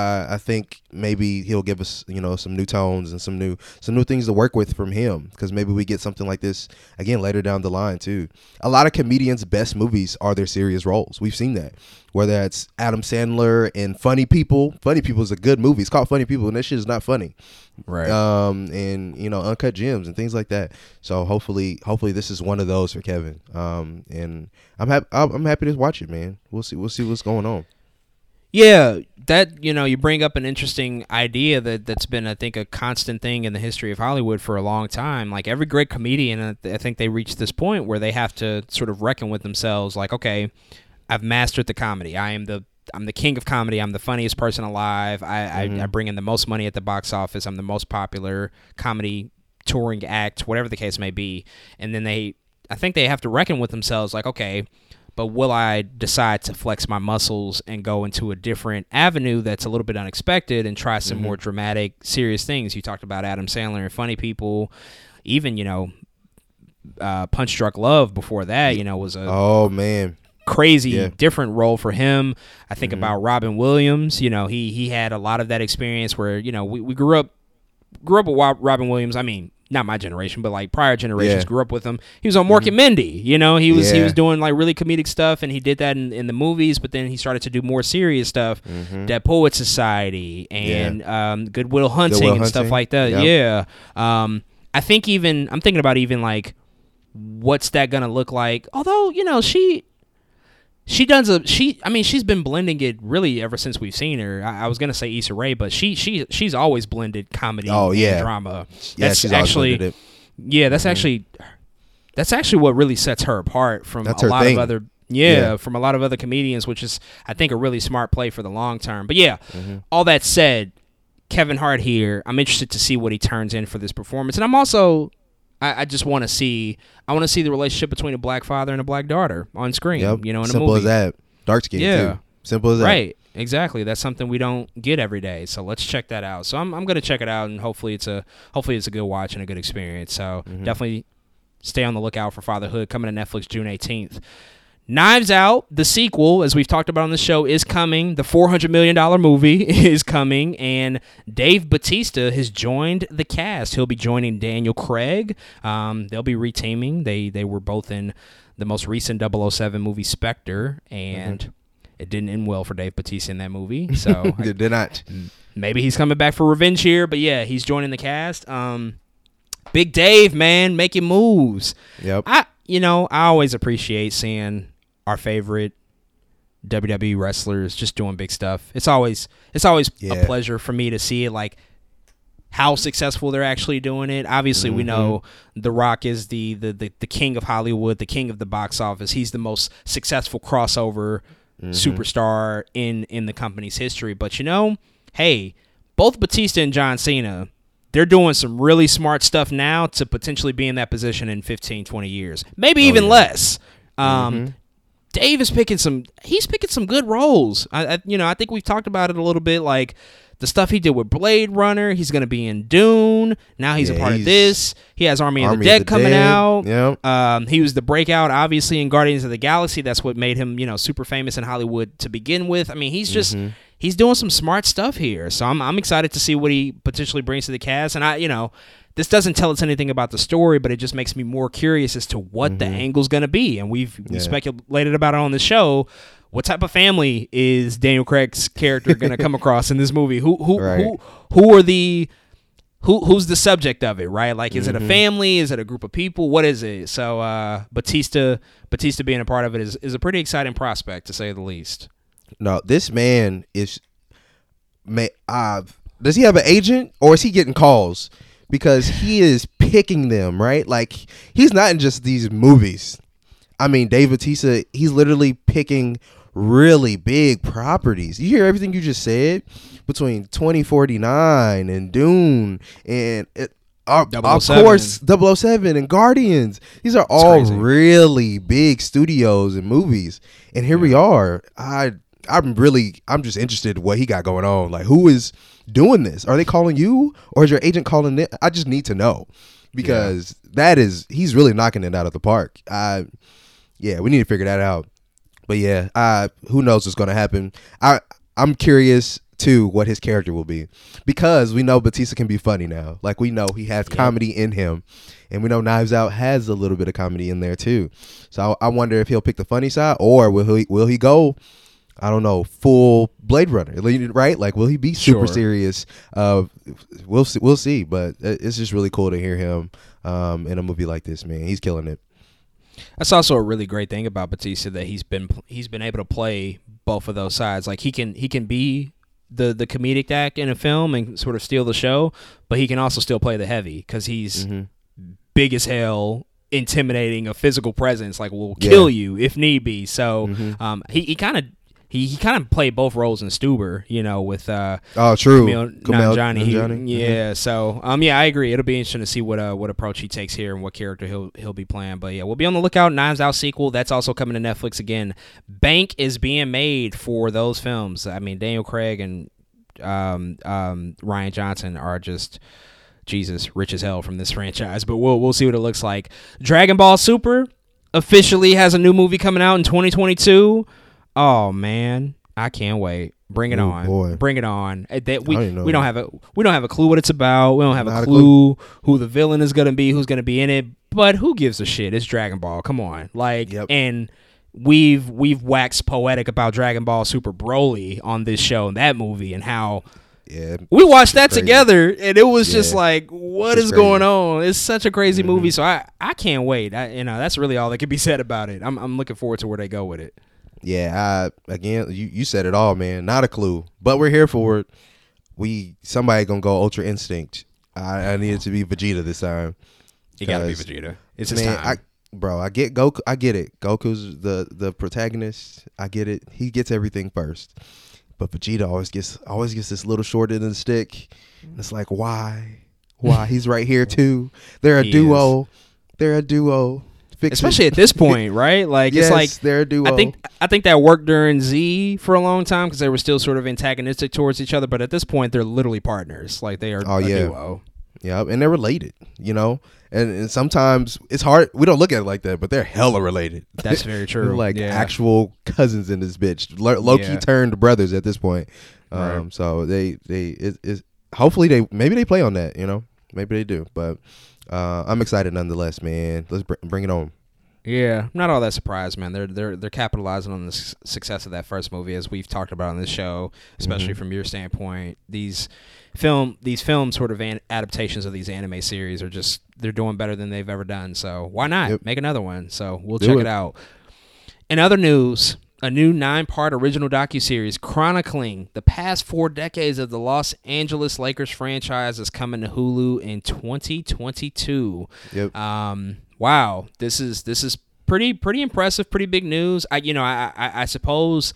I think maybe he'll give us, you know, some new tones and some new things to work with from him, because maybe we get something like this again later down the line too. A lot of comedians' best movies are their serious roles. We've seen that, whether that's Adam Sandler and Funny People. Funny People is a good movie. It's called Funny People, and that shit is not funny, right? And you know, Uncut Gems and things like that. So hopefully this is one of those for Kevin. And I'm happy to watch it, man. We'll see what's going on. Yeah, that, you know, you bring up an interesting idea that's been, I think, a constant thing in the history of Hollywood for a long time. Like, every great comedian, I think they reach this point where they have to sort of reckon with themselves, like, okay, I've mastered the comedy. I'm the king of comedy. I'm the funniest person alive. I bring in the most money at the box office. I'm the most popular comedy touring act, whatever the case may be. And then I think they have to reckon with themselves, like, okay, but will I decide to flex my muscles and go into a different avenue that's a little bit unexpected and try some more dramatic, serious things? You talked about Adam Sandler and Funny People, even, you know, Punch Drunk Love before that, you know, was a crazy different role for him. I think about Robin Williams. You know, he had a lot of that experience where, you know, we grew up with Robin Williams. I mean, not my generation, but like prior generations grew up with him. He was on Mork and Mindy, you know, he was doing like really comedic stuff, and he did that in the movies, but then he started to do more serious stuff, Dead Poet Society and Good Will Hunting stuff like that. Yep. Yeah. I think I'm thinking about even like, what's that going to look like? Although, you know, she's been blending it really ever since we've seen her. I was gonna say Issa Rae, but she's always blended comedy and drama. That's actually what really sets her apart from from a lot of other comedians, which is, I think, a really smart play for the long term. But all that said, Kevin Hart here, I'm interested to see what he turns in for this performance, and I'm also, I just want to see. I want to see the relationship between a black father and a black daughter on screen. Yep. You know, in a movie. Simple as that. Dark skin. Yeah. Too. Simple as that. Right. Exactly. That's something we don't get every day. So let's check that out. So I'm gonna check it out, and hopefully it's a good watch and a good experience. So definitely stay on the lookout for Fatherhood, coming to Netflix June 18th. Knives Out, the sequel, as we've talked about on the show, is coming. The $400 million movie is coming, and Dave Bautista has joined the cast. He'll be joining Daniel Craig. They'll be reteaming. They were both in the most recent 007 movie, Spectre, and it didn't end well for Dave Bautista in that movie. So it did not. Maybe he's coming back for revenge here, but yeah, he's joining the cast. Big Dave, man, making moves. Yep. I always appreciate seeing our favorite WWE wrestlers just doing big stuff. It's always a pleasure for me to see it, like how successful they're actually doing it. Obviously, we know The Rock is the king of Hollywood, the king of the box office. He's the most successful crossover superstar in the company's history. But you know, hey, both Batista and John Cena, they're doing some really smart stuff now to potentially be in that position in 15, 20 years, maybe even less. Dave is picking some good roles. I think we've talked about it a little bit, like the stuff he did with Blade Runner. He's going to be in Dune. Now he's a part of this. He has Army of the Dead coming out. Yep. He was the breakout, obviously, in Guardians of the Galaxy. That's what made him, you know, super famous in Hollywood to begin with. I mean, he's just he's doing some smart stuff here. So I'm excited to see what he potentially brings to the cast. And this doesn't tell us anything about the story, but it just makes me more curious as to what the angle's going to be. And we speculated about it on the show. What type of family is Daniel Craig's character going to come across in this movie? Who's the subject of it? Right? Like, is it a family? Is it a group of people? What is it? So Batista being a part of it is a pretty exciting prospect, to say the least. No, this man is. Does he have an agent, or is he getting calls? Because he is picking them, right? Like, he's not in just these movies. I mean, Dave Bautista, he's literally picking really big properties. You hear everything you just said between 2049 and Dune and of course 007 and Guardians. These are all really big studios and movies, and here we are. I'm just interested in what he got going on. Like, who is doing this? Are they calling you, or is your agent calling them? I just need to know, because he's really knocking it out of the park. We need to figure that out. But yeah, who knows what's going to happen. I'm curious too what his character will be, because we know Batista can be funny now. Like, we know he has comedy in him, and we know Knives Out has a little bit of comedy in there too. So I wonder if he'll pick the funny side, or will he go, I don't know, full Blade Runner, right? Like, will he be super serious? We'll see, but it's just really cool to hear him in a movie like this, man. He's killing it. That's also a really great thing about Batista, that he's been able to play both of those sides. Like, he can be the comedic act in a film and sort of steal the show, but he can also still play the heavy, because he's big as hell, intimidating, a physical presence, like will kill you if need be. So he kind of played both roles in Stuber, you know, with Kumail Nanjiani. I agree. It'll be interesting to see what approach he takes here and what character he'll be playing. But yeah, we'll be on the lookout. Knives Out sequel, that's also coming to Netflix again. Bank is being made for those films. I mean, Daniel Craig and Ryan Johnson are just rich as hell from this franchise. But we'll see what it looks like. Dragon Ball Super officially has a new movie coming out in 2022. Oh man, I can't wait! Bring it on! Boy. Bring it on! We don't have a clue what it's about. We don't have a clue who the villain is gonna be, who's gonna be in it. But who gives a shit? It's Dragon Ball. Come on, and we've waxed poetic about Dragon Ball Super Broly on this show and that movie, and how we watched that together, and it was just like, what is going on? It's such a crazy movie. So I can't wait. That's really all that can be said about it. I'm looking forward to where they go with it. Yeah, you said it all, man. Not a clue, but we're here for it. Somebody gonna go Ultra Instinct. I need it to be Vegeta this time. You gotta be Vegeta. It's his time, bro. I get Goku. I get it. Goku's the protagonist. I get it. He gets everything first, but Vegeta always gets this little short end of the stick. It's like, why? He's right here too. They're a duo. Especially at this point, right? Like, yes, it's like they're a duo. I think that worked during Z for a long time, because they were still sort of antagonistic towards each other. But at this point, they're literally partners. Like, they are a duo. Yeah, and they're related, you know. And sometimes it's hard. We don't look at it like that, but they're hella related. That's very true. Like actual cousins in this bitch. Loki turned brothers at this point. Right. So they hopefully maybe they play on that, you know. Maybe they do, but. I'm excited nonetheless, man. Let's bring it on. Yeah, I'm not all that surprised, man. They're capitalizing on the success of that first movie, as we've talked about on this show, especially from your standpoint. These film sort of adaptations of these anime series are just, they're doing better than they've ever done. So why not make another one? So we'll check it out. In other news, a new 9-part original docuseries chronicling the past 4 decades of the Los Angeles Lakers franchise is coming to Hulu in 2022. Yep. Wow. This is pretty impressive. Pretty big news. I suppose.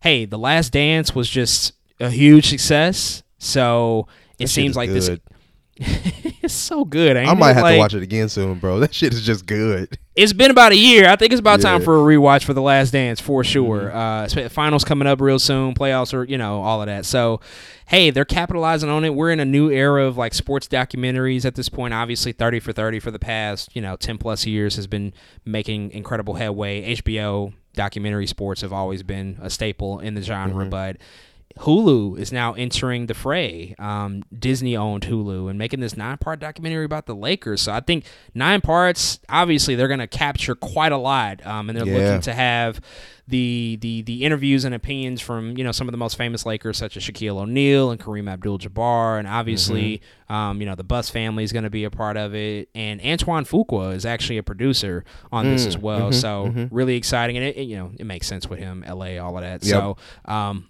Hey, The Last Dance was just a huge success. So it seems like good. It's so good. I might have to watch it again soon, bro. That shit is just good. It's been about a year. I think it's about time for a rewatch for The Last Dance, for sure. Finals coming up real soon. Playoffs are, all of that. So, hey, they're capitalizing on it. We're in a new era of, like, sports documentaries at this point. Obviously, 30 for 30 for the past, 10-plus years has been making incredible headway. HBO documentary sports have always been a staple in the genre, but Hulu is now entering the fray. Disney-owned Hulu, and making this 9-part documentary about the Lakers. So I think 9 parts, obviously, they're going to capture quite a lot, and they're looking to have the interviews and opinions from some of the most famous Lakers, such as Shaquille O'Neal and Kareem Abdul-Jabbar, and obviously the Buss family is going to be a part of it, and Antoine Fuqua is actually a producer on this as well. Really exciting, and it makes sense with him, LA, all of that. So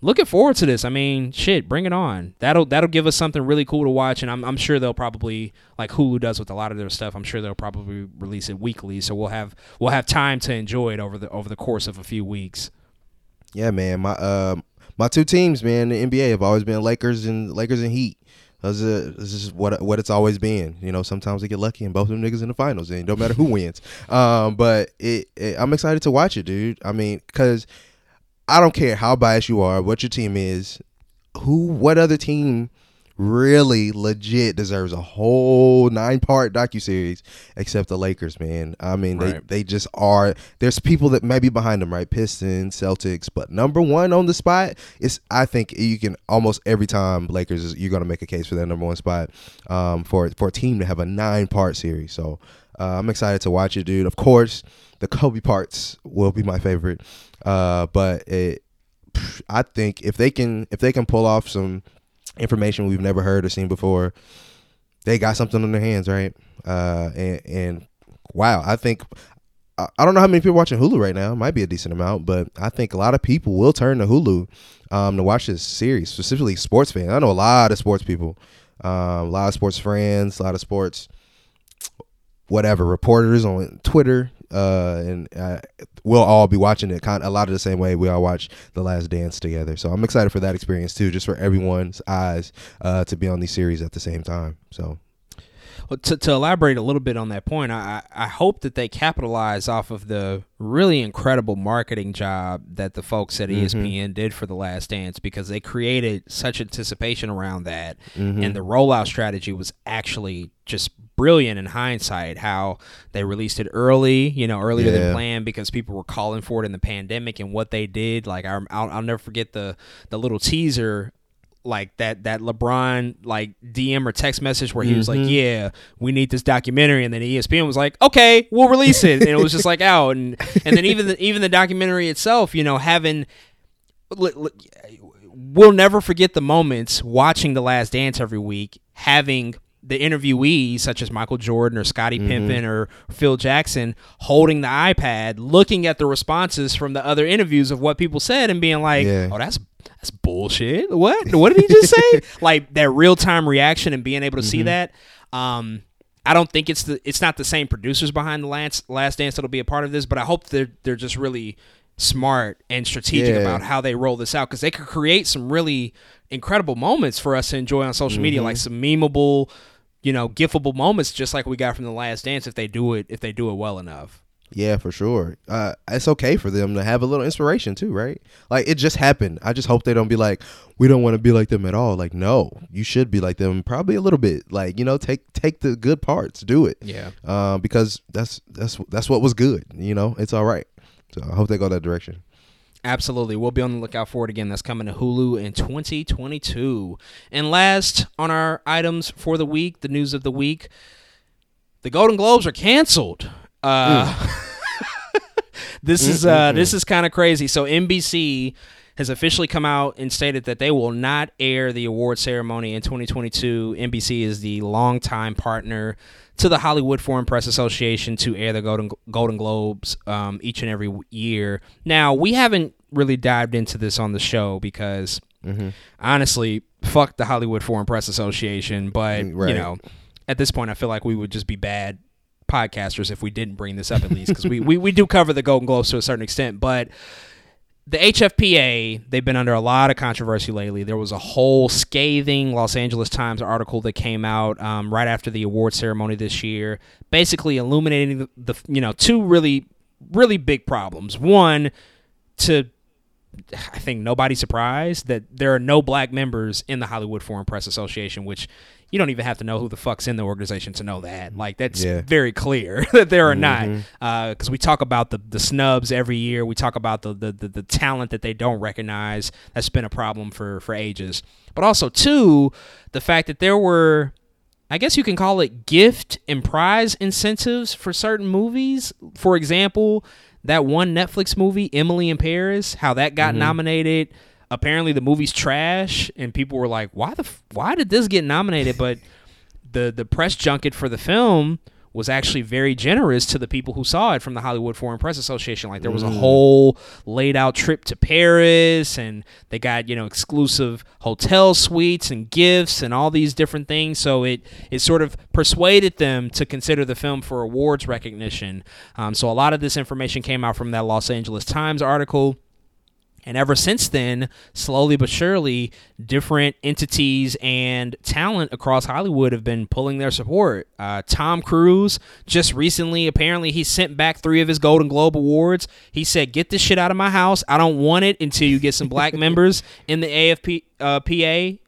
looking forward to this. I mean, shit, bring it on. That'll give us something really cool to watch, and I'm sure they'll probably, like Hulu does with a lot of their stuff, I'm sure they'll probably release it weekly, so we'll have time to enjoy it over the course of a few weeks. Yeah, man. My two teams, man, in the NBA have always been Lakers and Heat. This is what it's always been. You know, sometimes they get lucky and both of them niggas in the finals, and it don't matter who wins. But I'm excited to watch it, dude. I mean, because I don't care how biased you are, what your team is, what other team really legit deserves a whole 9-part docuseries except the Lakers, man. I mean, right. They just are. There's people that may be behind them, right? Pistons, Celtics, but number one on the spot is, I think you can almost every time Lakers, you're going to make a case for that number one spot, for a team to have a 9-part series. So I'm excited to watch it, dude. Of course, the Kobe parts will be my favorite, I think if they can pull off some information we've never heard or seen before, they got something on their hands, right? And wow, I think I don't know how many people are watching Hulu right now. It might be a decent amount, but I think a lot of people will turn to Hulu to watch this series, specifically sports fans. I know a lot of sports people, a lot of sports friends, a lot of sports whatever reporters on Twitter, and we'll all be watching it a lot of the same way we all watch The Last Dance together. So I'm excited for that experience too, just for everyone's eyes to be on these series at the same time. So, well, to elaborate a little bit on that point, I hope that they capitalize off of the really incredible marketing job that the folks at ESPN did for The Last Dance, because they created such anticipation around that, and the rollout strategy was actually just brilliant in hindsight, how they released it earlier than planned, because people were calling for it in the pandemic. And what they did, like I'll never forget the little teaser, like that LeBron like DM or text message where he was like, yeah, we need this documentary, and then ESPN was like, okay, we'll release it, and it was just like out. And then even the documentary itself, you know, having we'll never forget the moments watching The Last Dance every week, having the interviewees such as Michael Jordan or Scottie Pimpin or Phil Jackson holding the iPad, looking at the responses from the other interviews of what people said and being like, oh, that's bullshit. What did he just say? Like that real time reaction and being able to see that. I don't think it's not the same producers behind The Last Dance that'll be a part of this, but I hope they're just really smart and strategic about how they roll this out, because they could create some really incredible moments for us to enjoy on social media, like some memeable, you know, gifable moments, just like we got from The Last Dance, if they do it well enough. Yeah, for sure. It's okay for them to have a little inspiration too, right? Like, it just happened. I just hope they don't be like, we don't want to be like them at all. Like, no, you should be like them probably a little bit. Like, you know, take the good parts, do it. Yeah. Because that's what was good. You know, it's all right. So I hope they go that direction. Absolutely. We'll be on the lookout for it again. That's coming to Hulu in 2022. And last on our items for the week, the news of the week, the Golden Globes are canceled. This is kind of crazy. So NBC has officially come out and stated that they will not air the award ceremony in 2022. NBC is the longtime partner to the Hollywood Foreign Press Association to air the Golden Globes each and every year. Now, we haven't really dived into this on the show because, honestly, fuck the Hollywood Foreign Press Association. But, you know, at this point, I feel like we would just be bad podcasters if we didn't bring this up, at least, because we do cover the Golden Globes to a certain extent. But the HFPA, they've been under a lot of controversy lately. There was a whole scathing Los Angeles Times article that came out right after the award ceremony this year, basically illuminating the you know, two really, really big problems. One, I think nobody's surprised that there are no black members in the Hollywood Foreign Press Association, which you don't even have to know who the fuck's in the organization to know that. Like, that's very clear that there are not, because we talk about the snubs every year. We talk about the talent that they don't recognize. That's been a problem for ages. But also, two, the fact that there were, I guess you can call it, gift and prize incentives for certain movies. For example, that one Netflix movie, Emily in Paris, how that got nominated. Apparently the movie's trash, and people were like, why did this get nominated? But the press junket for the film was actually very generous to the people who saw it from the Hollywood Foreign Press Association. Like, there was a whole laid out trip to Paris, and they got, you know, exclusive hotel suites and gifts and all these different things. So it sort of persuaded them to consider the film for awards recognition. So a lot of this information came out from that Los Angeles Times article. And ever since then, slowly but surely, different entities and talent across Hollywood have been pulling their support. Tom Cruise, just recently, apparently he sent back 3 of his Golden Globe Awards. He said, get this shit out of my house. I don't want it until you get some black members in the AFP,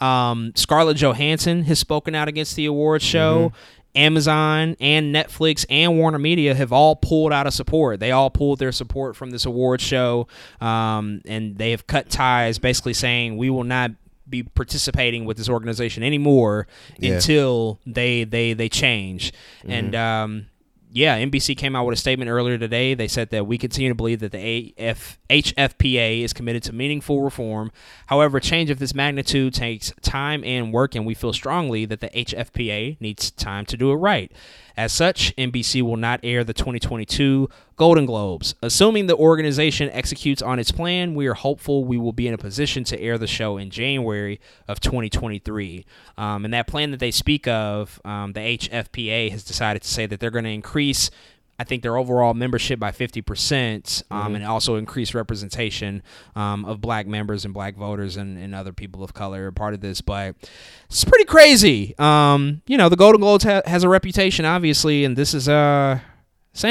PA. Scarlett Johansson has spoken out against the awards show. Mm-hmm. Amazon and Netflix and Warner Media have all pulled out of support. They all pulled their support from this awards show, and they have cut ties, basically saying we will not be participating with this organization anymore until they change. Mm-hmm. And NBC came out with a statement earlier today. They said that we continue to believe that the HFPA is committed to meaningful reform. However, change of this magnitude takes time and work, and we feel strongly that the HFPA needs time to do it right. As such, NBC will not air the 2022 Golden Globes. Assuming the organization executes on its plan, we are hopeful we will be in a position to air the show in January of 2023. And that plan that they speak of, the HFPA has decided to say that they're going to increase, I think, their overall membership by 50%, and also increase representation of black members and black voters and other people of color are part of this. But it's pretty crazy. The Golden Globes has a reputation, obviously, and this ain't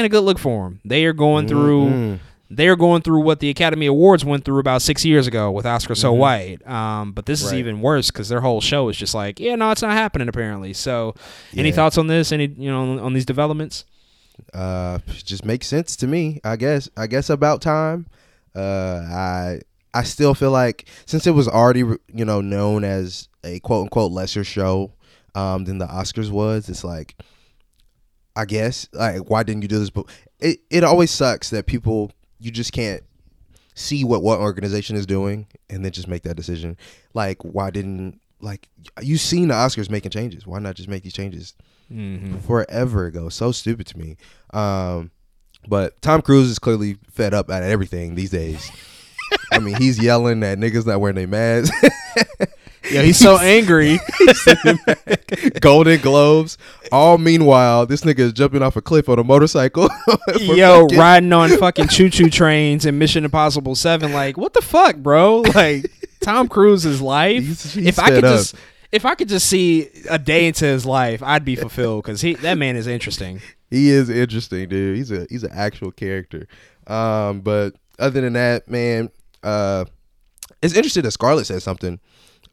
a good look for them. They are going through what the Academy Awards went through about 6 years ago with Oscar So White. But this is even worse because their whole show is just like, yeah, no, it's not happening apparently. So, any thoughts on this? Any on these developments? Just makes sense to me, I guess about time. I still feel like, since it was already known as a quote unquote lesser show than the Oscars was, it's like, I guess, like, why didn't you do this? But it always sucks that people, you just can't see what organization is doing and then just make that decision. Like, why didn't, like, you've seen the Oscars making changes, why not just make these changes? Mm-hmm. Forever ago. So stupid to me. But Tom Cruise is clearly fed up at everything these days. I mean, he's yelling at niggas not wearing their masks. Yeah, he's so angry. Golden Globes. All meanwhile, this nigga is jumping off a cliff on a motorcycle. Yo, riding on fucking choo-choo trains in Mission Impossible 7. Like, what the fuck, bro? Like, Tom Cruise's life. He's if I could up. Just... If I could just see a day into his life, I'd be fulfilled, because that man is interesting. He is interesting, dude. He's an actual character. But other than that, man, it's interesting that Scarlett said something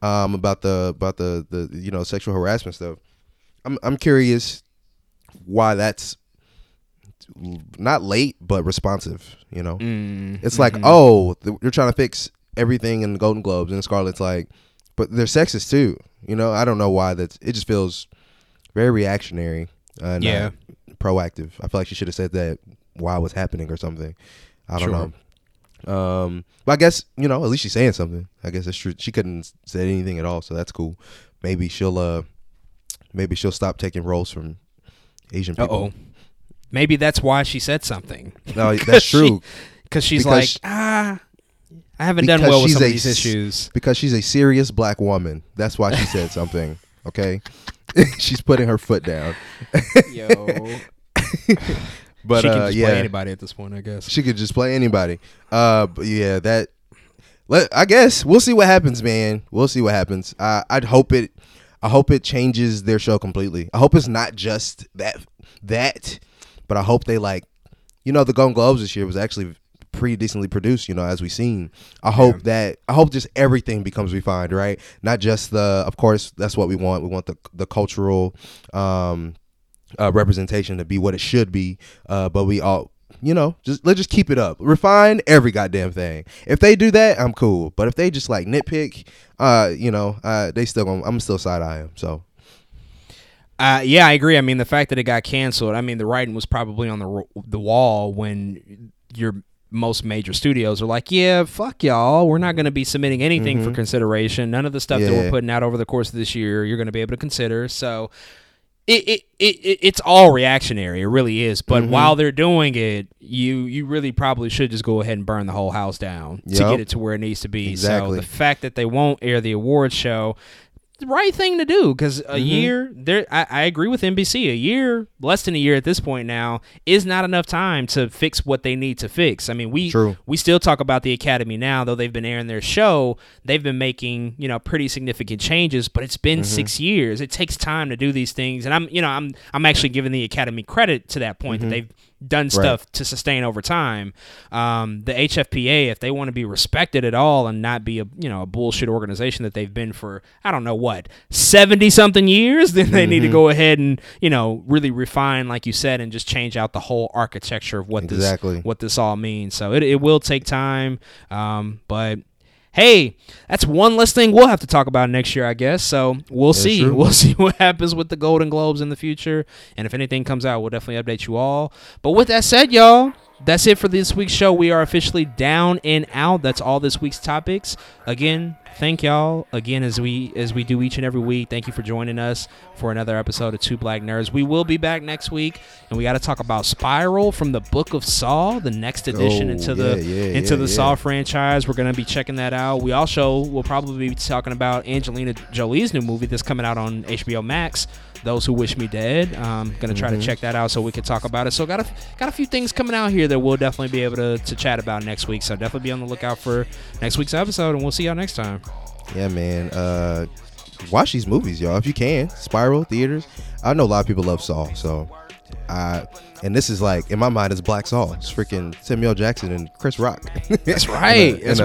about the sexual harassment stuff. I'm curious why that's not late but responsive. It's like, oh, you're trying to fix everything in the Golden Globes, and Scarlett's like, but they're sexist too. I don't know why. It just feels very reactionary and proactive. I feel like she should have said that while it was happening or something. I don't know. But I guess, at least she's saying something. I guess that's true. She couldn't say anything at all, so that's cool. Maybe she'll stop taking roles from Asian people. Maybe that's why she said something. No, that's true. I haven't done well with some of these issues. Because she's a serious black woman. That's why she said something, okay? She's putting her foot down. Yo. But, she can just play anybody at this point, I guess. She could just play anybody. But yeah, I guess we'll see what happens, man. We'll see what happens. I hope it changes their show completely. I hope it's not just that, but I hope they, the Golden Globes this year was actually pretty decently produced, as we've seen. I hope just everything becomes refined, right? Not just of course, that's what we want. We want the cultural representation to be what it should be. But we all, let's just keep it up. Refine every goddamn thing. If they do that, I'm cool. But if they just nitpick, they still gonna, I'm still side-eye them, so. I agree. I mean, the fact that it got canceled, I mean, the writing was probably on the wall when most major studios are like, yeah, fuck y'all, we're not going to be submitting anything for consideration. None of the stuff that we're putting out over the course of this year, you're going to be able to consider. So it's all reactionary. It really is. But while they're doing it, you really probably should just go ahead and burn the whole house down to get it to where it needs to be. Exactly. So the fact that they won't air the awards show the right thing to do, because a year, there, I agree with NBC, a year, less than a year at this point now, is not enough time to fix what they need to fix. I mean, we still talk about the Academy now, though they've been airing their show, they've been making, you know, pretty significant changes, but it's been 6 years. It takes time to do these things, and I'm actually giving the Academy credit to that point that they've done stuff to sustain over time. The HFPA, if they want to be respected at all and not be a bullshit organization that they've been for, I don't know what, 70 something years, then they need to go ahead and, really refine, like you said, and just change out the whole architecture of what this all means. So it will take time. But hey, that's one less thing we'll have to talk about next year, I guess. So we'll see. True. We'll see what happens with the Golden Globes in the future. And if anything comes out, we'll definitely update you all. But with that said, y'all, that's it for this week's show. We are officially down and out. That's all this week's topics. Again, thank y'all again as we do each and every week. Thank you for joining us for another episode of Two Black Nerds. We will be back next week, and we got to talk about Spiral from the Book of Saw, the next edition into the Saw franchise. We're going to be checking that out. We also will probably be talking about Angelina Jolie's new movie that's coming out on HBO Max, Those Who Wish Me Dead. I'm going to try to check that out so we can talk about it. So got a few things coming out here that we'll definitely be able to chat about next week. So definitely be on the lookout for next week's episode, and we'll see y'all next time. Yeah, man. Watch these movies, y'all, if you can. Spiral, theaters. I know a lot of people love Saw, so and this is like, in my mind, it's Black Saw. It's freaking Samuel Jackson and Chris Rock. That's right. It is.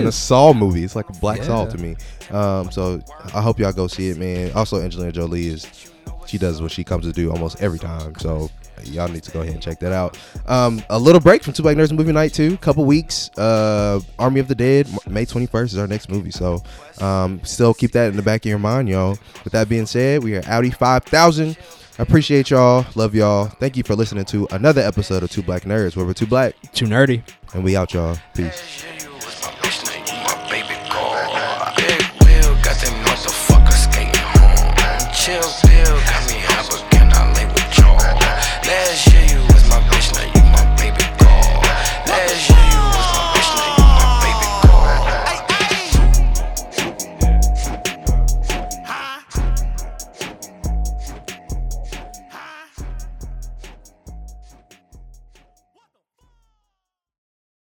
In a Saw movie. It's like a Black Saw to me. So I hope y'all go see it, man. Also, Angelina Jolie she does what she comes to do almost every time. So y'all need to go ahead and check that out. A little break from Two Black Nerds Movie Night too. Couple weeks. Army of the Dead, May 21st is our next movie. So still keep that in the back of your mind, y'all. With that being said, we are Audi 5000. I appreciate y'all. Love y'all. Thank you for listening to another episode of Two Black Nerds, where we're too black, too nerdy, and we out, y'all. Peace.